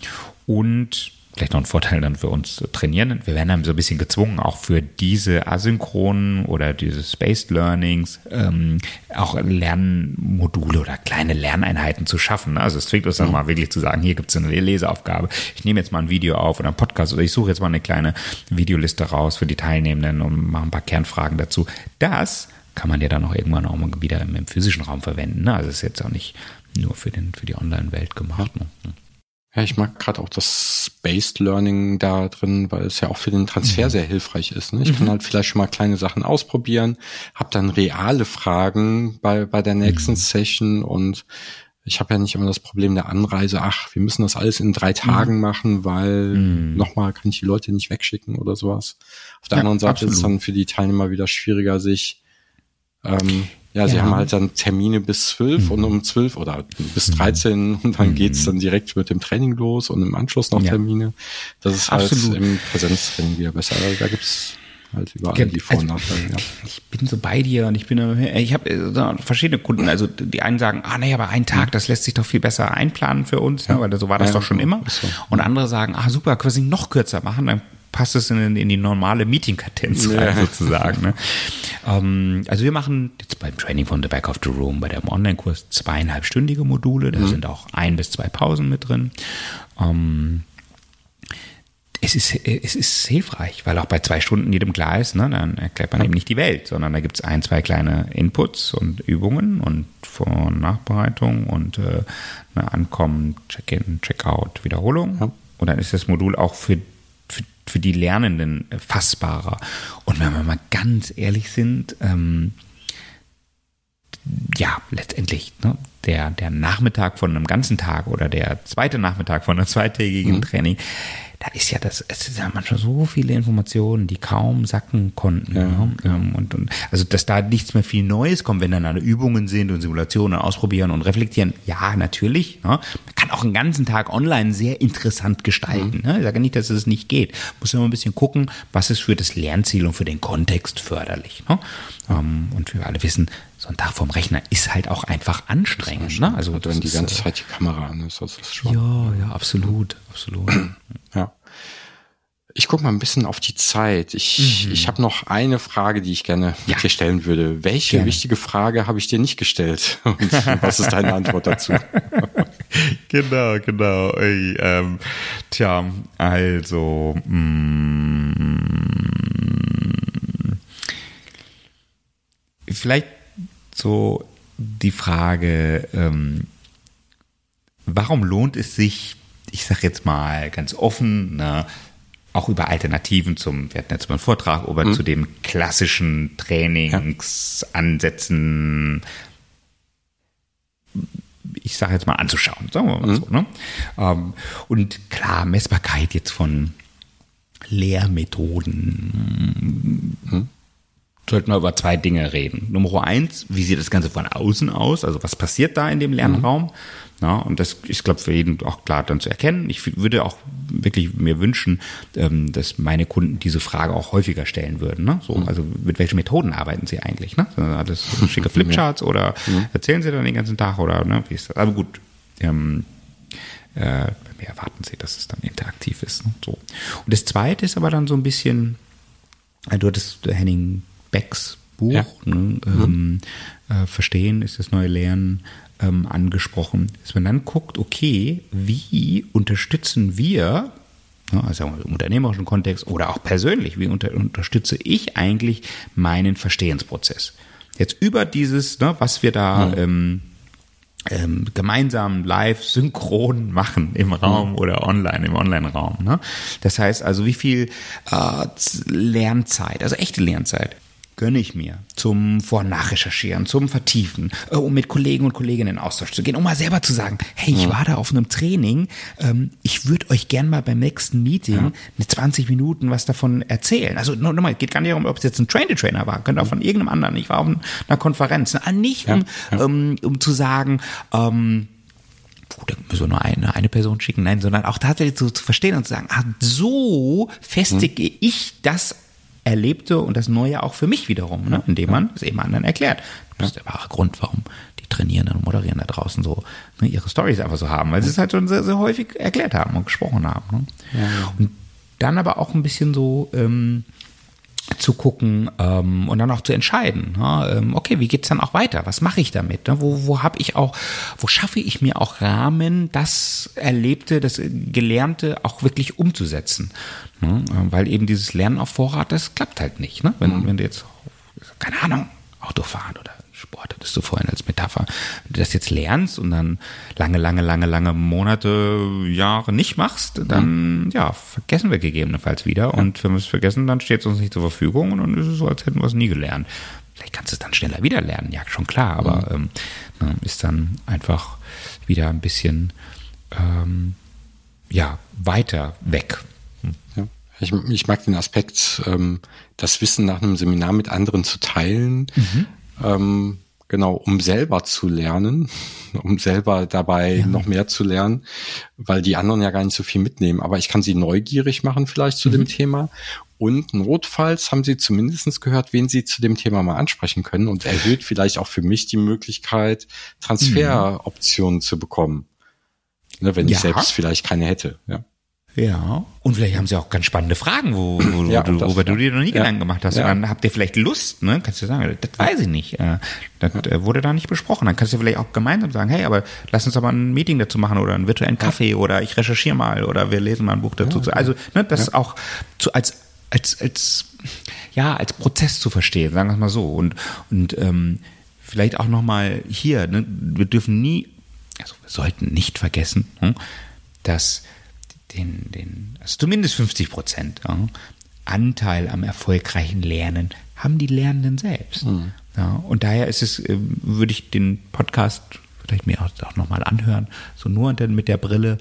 und vielleicht noch ein Vorteil dann für uns Trainierenden. Wir werden dann so ein bisschen gezwungen, auch für diese asynchronen oder diese Spaced Learnings ähm, auch Lernmodule oder kleine Lerneinheiten zu schaffen. Also es zwingt uns dann mhm. mal wirklich zu sagen, hier gibt es eine Leseaufgabe. Ich nehme jetzt mal ein Video auf oder einen Podcast oder ich suche jetzt mal eine kleine Videoliste raus für die Teilnehmenden und mache ein paar Kernfragen dazu. Das kann man ja dann auch irgendwann auch mal wieder im, im physischen Raum verwenden. Ne? Also es ist jetzt auch nicht nur für, den, für die Online-Welt gemacht. Ja. Ne? Ja, ich mag gerade auch das Spaced Learning da drin, weil es ja auch für den Transfer mhm. sehr hilfreich ist. Ne? Ich mhm. kann halt vielleicht schon mal kleine Sachen ausprobieren, habe dann reale Fragen bei bei der nächsten mhm. Session und Ich habe ja nicht immer das Problem der Anreise, ach, wir müssen das alles in drei Tagen mhm. machen, weil mhm. nochmal kann ich die Leute nicht wegschicken oder sowas. Auf der ja, anderen Seite absolut. Ist es dann für die Teilnehmer wieder schwieriger, sich, ähm, ja, ja, sie haben halt dann Termine bis zwölf mhm. und um zwölf oder bis dreizehn und dann mhm. geht's dann direkt mit dem Training los und im Anschluss noch ja. Termine. Das ist absolut. Halt im Präsenztraining wieder besser. Also da gibt's halt überall die Vor- und Nachteile. Also, ja. Ich bin so bei dir und ich bin, ich habe verschiedene Kunden, also die einen sagen, ah naja, aber ein Tag, das lässt sich doch viel besser einplanen für uns, ja. ne, weil so war das ja, doch schon immer. So. Und andere sagen, ah super, quasi noch kürzer machen, dann passt es in, in die normale Meeting-Kadenz rein ja. sozusagen. Ne? ähm, also wir machen jetzt beim Training from the Back of the Room, bei dem Online-Kurs zweieinhalbstündige Module, da mhm. sind auch ein bis zwei Pausen mit drin. Ähm, Es ist, es ist hilfreich, weil auch bei zwei Stunden jedem klar ist, ne, dann erklärt man eben nicht die Welt, sondern da gibt es ein, zwei kleine Inputs und Übungen und Vor- und Nachbereitung und äh, eine Ankommen, Check-in, Check-out, Wiederholung. Ja. Und dann ist das Modul auch für, für, für die Lernenden fassbarer. Und wenn wir mal ganz ehrlich sind, ähm, ja, letztendlich, ne, der, der Nachmittag von einem ganzen Tag oder der zweite Nachmittag von einem zweitägigen mhm. Training, da ist ja das, es sind ja manchmal so viele Informationen, die kaum sacken konnten. Ja, ne? ja. Und, und, also, dass da nichts mehr viel Neues kommt, wenn dann alle Übungen sind und Simulationen ausprobieren und reflektieren. Ja, natürlich. Ne? Man kann auch einen ganzen Tag online sehr interessant gestalten. Mhm. Ne? Ich sage nicht, dass es nicht geht. Muss immer ein bisschen gucken, was ist für das Lernziel und für den Kontext förderlich. Ne? Mhm. Und wir alle wissen, so ein Tag vorm Rechner ist halt auch einfach anstrengend. Ne? Also, wenn die ganze Zeit die Kamera an ist, das ist schon. Ja, ja, absolut, absolut. Ja. Ich gucke mal ein bisschen auf die Zeit. Ich, mhm. ich habe noch eine Frage, die ich gerne ja. dir stellen würde. Welche gerne. wichtige Frage habe ich dir nicht gestellt? Und was ist deine Antwort dazu? Genau, genau. Ey, ähm, tja, also. Mh, vielleicht so die Frage, ähm, warum lohnt es sich, ich sage jetzt mal ganz offen, ne, auch über Alternativen zum, wir hatten jetzt mal einen Vortrag, über mhm. zu dem klassischen Trainingsansätzen, ich sage jetzt mal anzuschauen, sagen wir mal mhm. so. Ne? Ähm, und klar, Messbarkeit jetzt von Lehrmethoden, mhm. sollten wir über zwei Dinge reden. Nummer eins, wie sieht das Ganze von außen aus? Also was passiert da in dem Lernraum? Mhm. Ja, und das ist, glaube ich, für jeden auch klar dann zu erkennen. Ich würde auch wirklich mir wünschen, dass meine Kunden diese Frage auch häufiger stellen würden. Ne? So, mhm. Also mit welchen Methoden arbeiten sie eigentlich? Ne? Alles schicke Flipcharts ja. oder mhm. erzählen sie dann den ganzen Tag? Oder ne? Wie ist das? Aber gut, ähm, äh, bei mir erwarten sie, dass es dann interaktiv ist. Ne? So. Und das Zweite ist aber dann so ein bisschen, du hattest Henning Becks Buch, ja. ne, ähm, mhm. äh, Verstehen ist das neue Lernen, ähm, angesprochen. Dass man dann guckt, okay, wie unterstützen wir, also im unternehmerischen Kontext oder auch persönlich, wie unter, unterstütze ich eigentlich meinen Verstehensprozess? Jetzt über dieses, ne, was wir da mhm. ähm, ähm, gemeinsam live synchron machen im Raum mhm. oder online, im Online-Raum. Ne? Das heißt also, wie viel äh, Lernzeit, also echte Lernzeit, gönne ich mir zum Vor-Nachrecherchieren, zum Vertiefen, um mit Kollegen und Kolleginnen in Austausch zu gehen, um mal selber zu sagen, hey, ich ja. war da auf einem Training, ähm, ich würde euch gern mal beim nächsten Meeting ja. mit zwanzig Minuten was davon erzählen. Also nochmal, geht gar nicht darum, ob es jetzt ein Train-the-Trainer war, könnte auch von irgendeinem anderen, ich war auf einer Konferenz, nicht um, ja. Ja. um, um zu sagen, ähm, da müssen wir nur eine, eine Person schicken, nein, sondern auch tatsächlich zu, zu verstehen und zu sagen, ah, so festige ja. ich das Erlebte und das Neue auch für mich wiederum, ne? Indem man es eben anderen erklärt. Das ist der wahre Grund, warum die Trainierenden und Moderieren da draußen so ne, ihre Storys einfach so haben, weil sie es halt schon sehr, sehr häufig erklärt haben und gesprochen haben. Ne? Ja. Und dann aber auch ein bisschen so ähm, zu gucken ähm, und dann auch zu entscheiden, ne? ähm, okay, wie geht's dann auch weiter? Was mache ich damit? Ne? Wo, wo habe ich auch, wo schaffe ich mir auch Rahmen, das Erlebte, das Gelernte auch wirklich umzusetzen? Ne? Weil eben dieses Lernen auf Vorrat, das klappt halt nicht. Ne? Wenn, mhm. wenn du jetzt, keine Ahnung, Auto fahren oder Sport, hattest du vorhin als Metapher, wenn du das jetzt lernst und dann lange, lange, lange, lange Monate, Jahre nicht machst, dann ja, vergessen wir gegebenenfalls wieder. Ja. Und wenn wir es vergessen, dann steht es uns nicht zur Verfügung und dann ist es so, als hätten wir es nie gelernt. Vielleicht kannst du es dann schneller wieder lernen, ja, schon klar, aber mhm. ähm, ist dann einfach wieder ein bisschen ähm, ja, weiter weg. Ja. Ich, ich mag den Aspekt, ähm, das Wissen nach einem Seminar mit anderen zu teilen, mhm. ähm, genau, um selber zu lernen, um selber dabei ja. noch mehr zu lernen, weil die anderen ja gar nicht so viel mitnehmen. Aber ich kann sie neugierig machen vielleicht zu mhm. dem Thema. Und notfalls haben sie zumindest gehört, wen sie zu dem Thema mal ansprechen können und erhöht vielleicht auch für mich die Möglichkeit, Transferoptionen mhm. zu bekommen, ne, wenn ja. ich selbst vielleicht keine hätte. Ja. Ja, und vielleicht haben sie auch ganz spannende Fragen, wo, wo, ja, du, das, worüber ja. du dir noch nie ja. Gedanken gemacht hast. Ja. Und dann habt ihr vielleicht Lust, ne? Kannst du sagen, das weiß ich nicht. Das ja. wurde da nicht besprochen. Dann kannst du vielleicht auch gemeinsam sagen, hey, aber lass uns aber ein Meeting dazu machen oder einen virtuellen Kaffee ja. oder ich recherchiere mal oder wir lesen mal ein Buch dazu. Ja, ja. Also ne, das ja. auch zu, als als als ja als Prozess zu verstehen, sagen wir es mal so. Und und ähm, vielleicht auch nochmal hier, ne? Wir dürfen nie, also wir sollten nicht vergessen, hm, dass Den, den, also zumindest fünfzig Prozent ja, Anteil am erfolgreichen Lernen haben die Lernenden selbst. Mhm. Ja, und daher ist es, würde ich den Podcast vielleicht mir auch, auch nochmal anhören, so nur dann mit der Brille,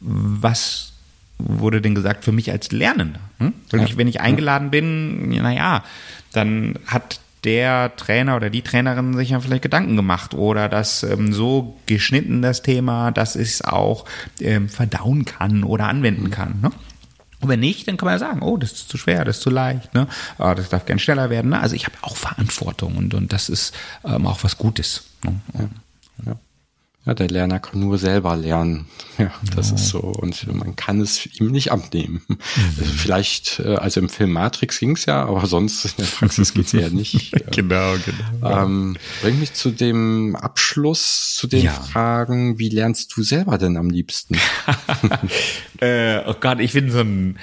was wurde denn gesagt für mich als Lernender? Hm? Ja. Ich, wenn ich eingeladen bin, naja, dann hat der Trainer oder die Trainerin sich ja vielleicht Gedanken gemacht oder das ähm, so geschnitten, das Thema, dass ich es auch ähm, verdauen kann oder anwenden mhm. kann. Ne? Und wenn nicht, dann kann man sagen, oh, das ist zu schwer, das ist zu leicht, ne? Oh, das darf gern schneller werden. Ne? Also ich habe auch Verantwortung und, und das ist ähm, auch was Gutes. Ne? Ja. Ja. Ja, der Lerner kann nur selber lernen. Ja, das ja. ist so. Und man kann es ihm nicht abnehmen. Mhm. Also vielleicht, also im Film Matrix ging es ja, aber sonst in der Praxis geht es ja nicht. Genau, genau. Ähm, bring mich zu dem Abschluss, zu den ja. Fragen, wie lernst du selber denn am liebsten? äh, oh Gott, ich bin so ein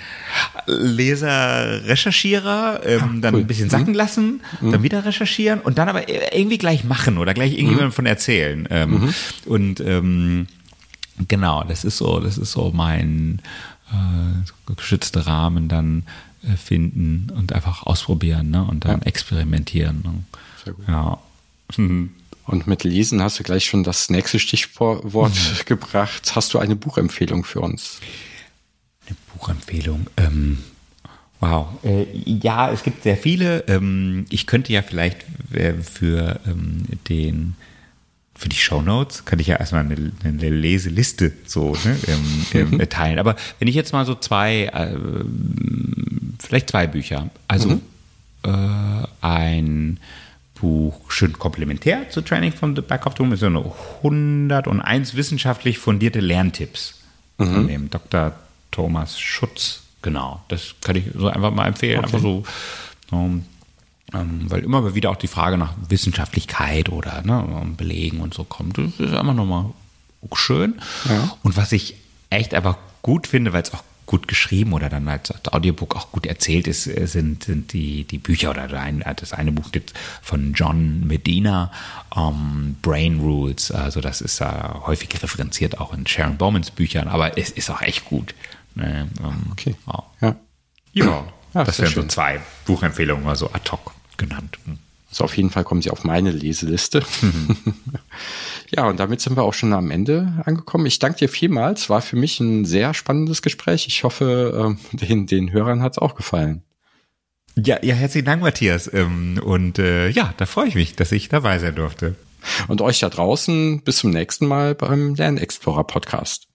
Leser-Recherchierer, ähm, ah, dann cool. ein bisschen sacken mhm. lassen, mhm. dann wieder recherchieren und dann aber irgendwie gleich machen oder gleich irgendjemandem mhm. von erzählen. Ähm, mhm. Und ähm, genau, das ist so, das ist so mein äh, geschützter Rahmen dann äh, finden und einfach ausprobieren, ne? Und dann ja. experimentieren. Ne? Sehr gut. Ja. Mhm. Und mit Lesen hast du gleich schon das nächste Stichwort mhm. gebracht. Hast du eine Buchempfehlung für uns? Eine Buchempfehlung? Ähm, wow. Äh, ja, es gibt sehr viele. Ähm, ich könnte ja vielleicht äh, für ähm, den für die Shownotes kann ich ja erstmal eine, eine Leseliste so ne, ähm, ähm, teilen. Aber wenn ich jetzt mal so zwei, äh, vielleicht zwei Bücher, also mhm. äh, ein Buch schön komplementär zu Training from the Back of the Room ist so eine hunderteins wissenschaftlich fundierte Lerntipps mhm. von dem Doktor Thomas Schutz. Genau, das kann ich so einfach mal empfehlen. Okay. Einfach so. Um, Weil immer wieder auch die Frage nach Wissenschaftlichkeit oder ne, Belegen und so kommt. Das ist einfach nochmal schön. Ja. Und was ich echt einfach gut finde, weil es auch gut geschrieben oder dann als Audiobook auch gut erzählt ist, sind, sind die, die Bücher oder das eine Buch von John Medina, um, Brain Rules. Also das ist ja uh, häufig referenziert auch in Sharon Bowmans Büchern, aber es ist auch echt gut. Ähm, okay. Oh. Ja. ja. Ja, das wären so zwei Buchempfehlungen, also ad hoc genannt. Also auf jeden Fall kommen sie auf meine Leseliste. Ja, und damit sind wir auch schon am Ende angekommen. Ich danke dir vielmals. War für mich ein sehr spannendes Gespräch. Ich hoffe, den, den Hörern hat es auch gefallen. Ja, ja, herzlichen Dank, Matthias. Und äh, ja, da freue ich mich, dass ich dabei sein durfte. Und euch da draußen bis zum nächsten Mal beim LernXplorer Podcast.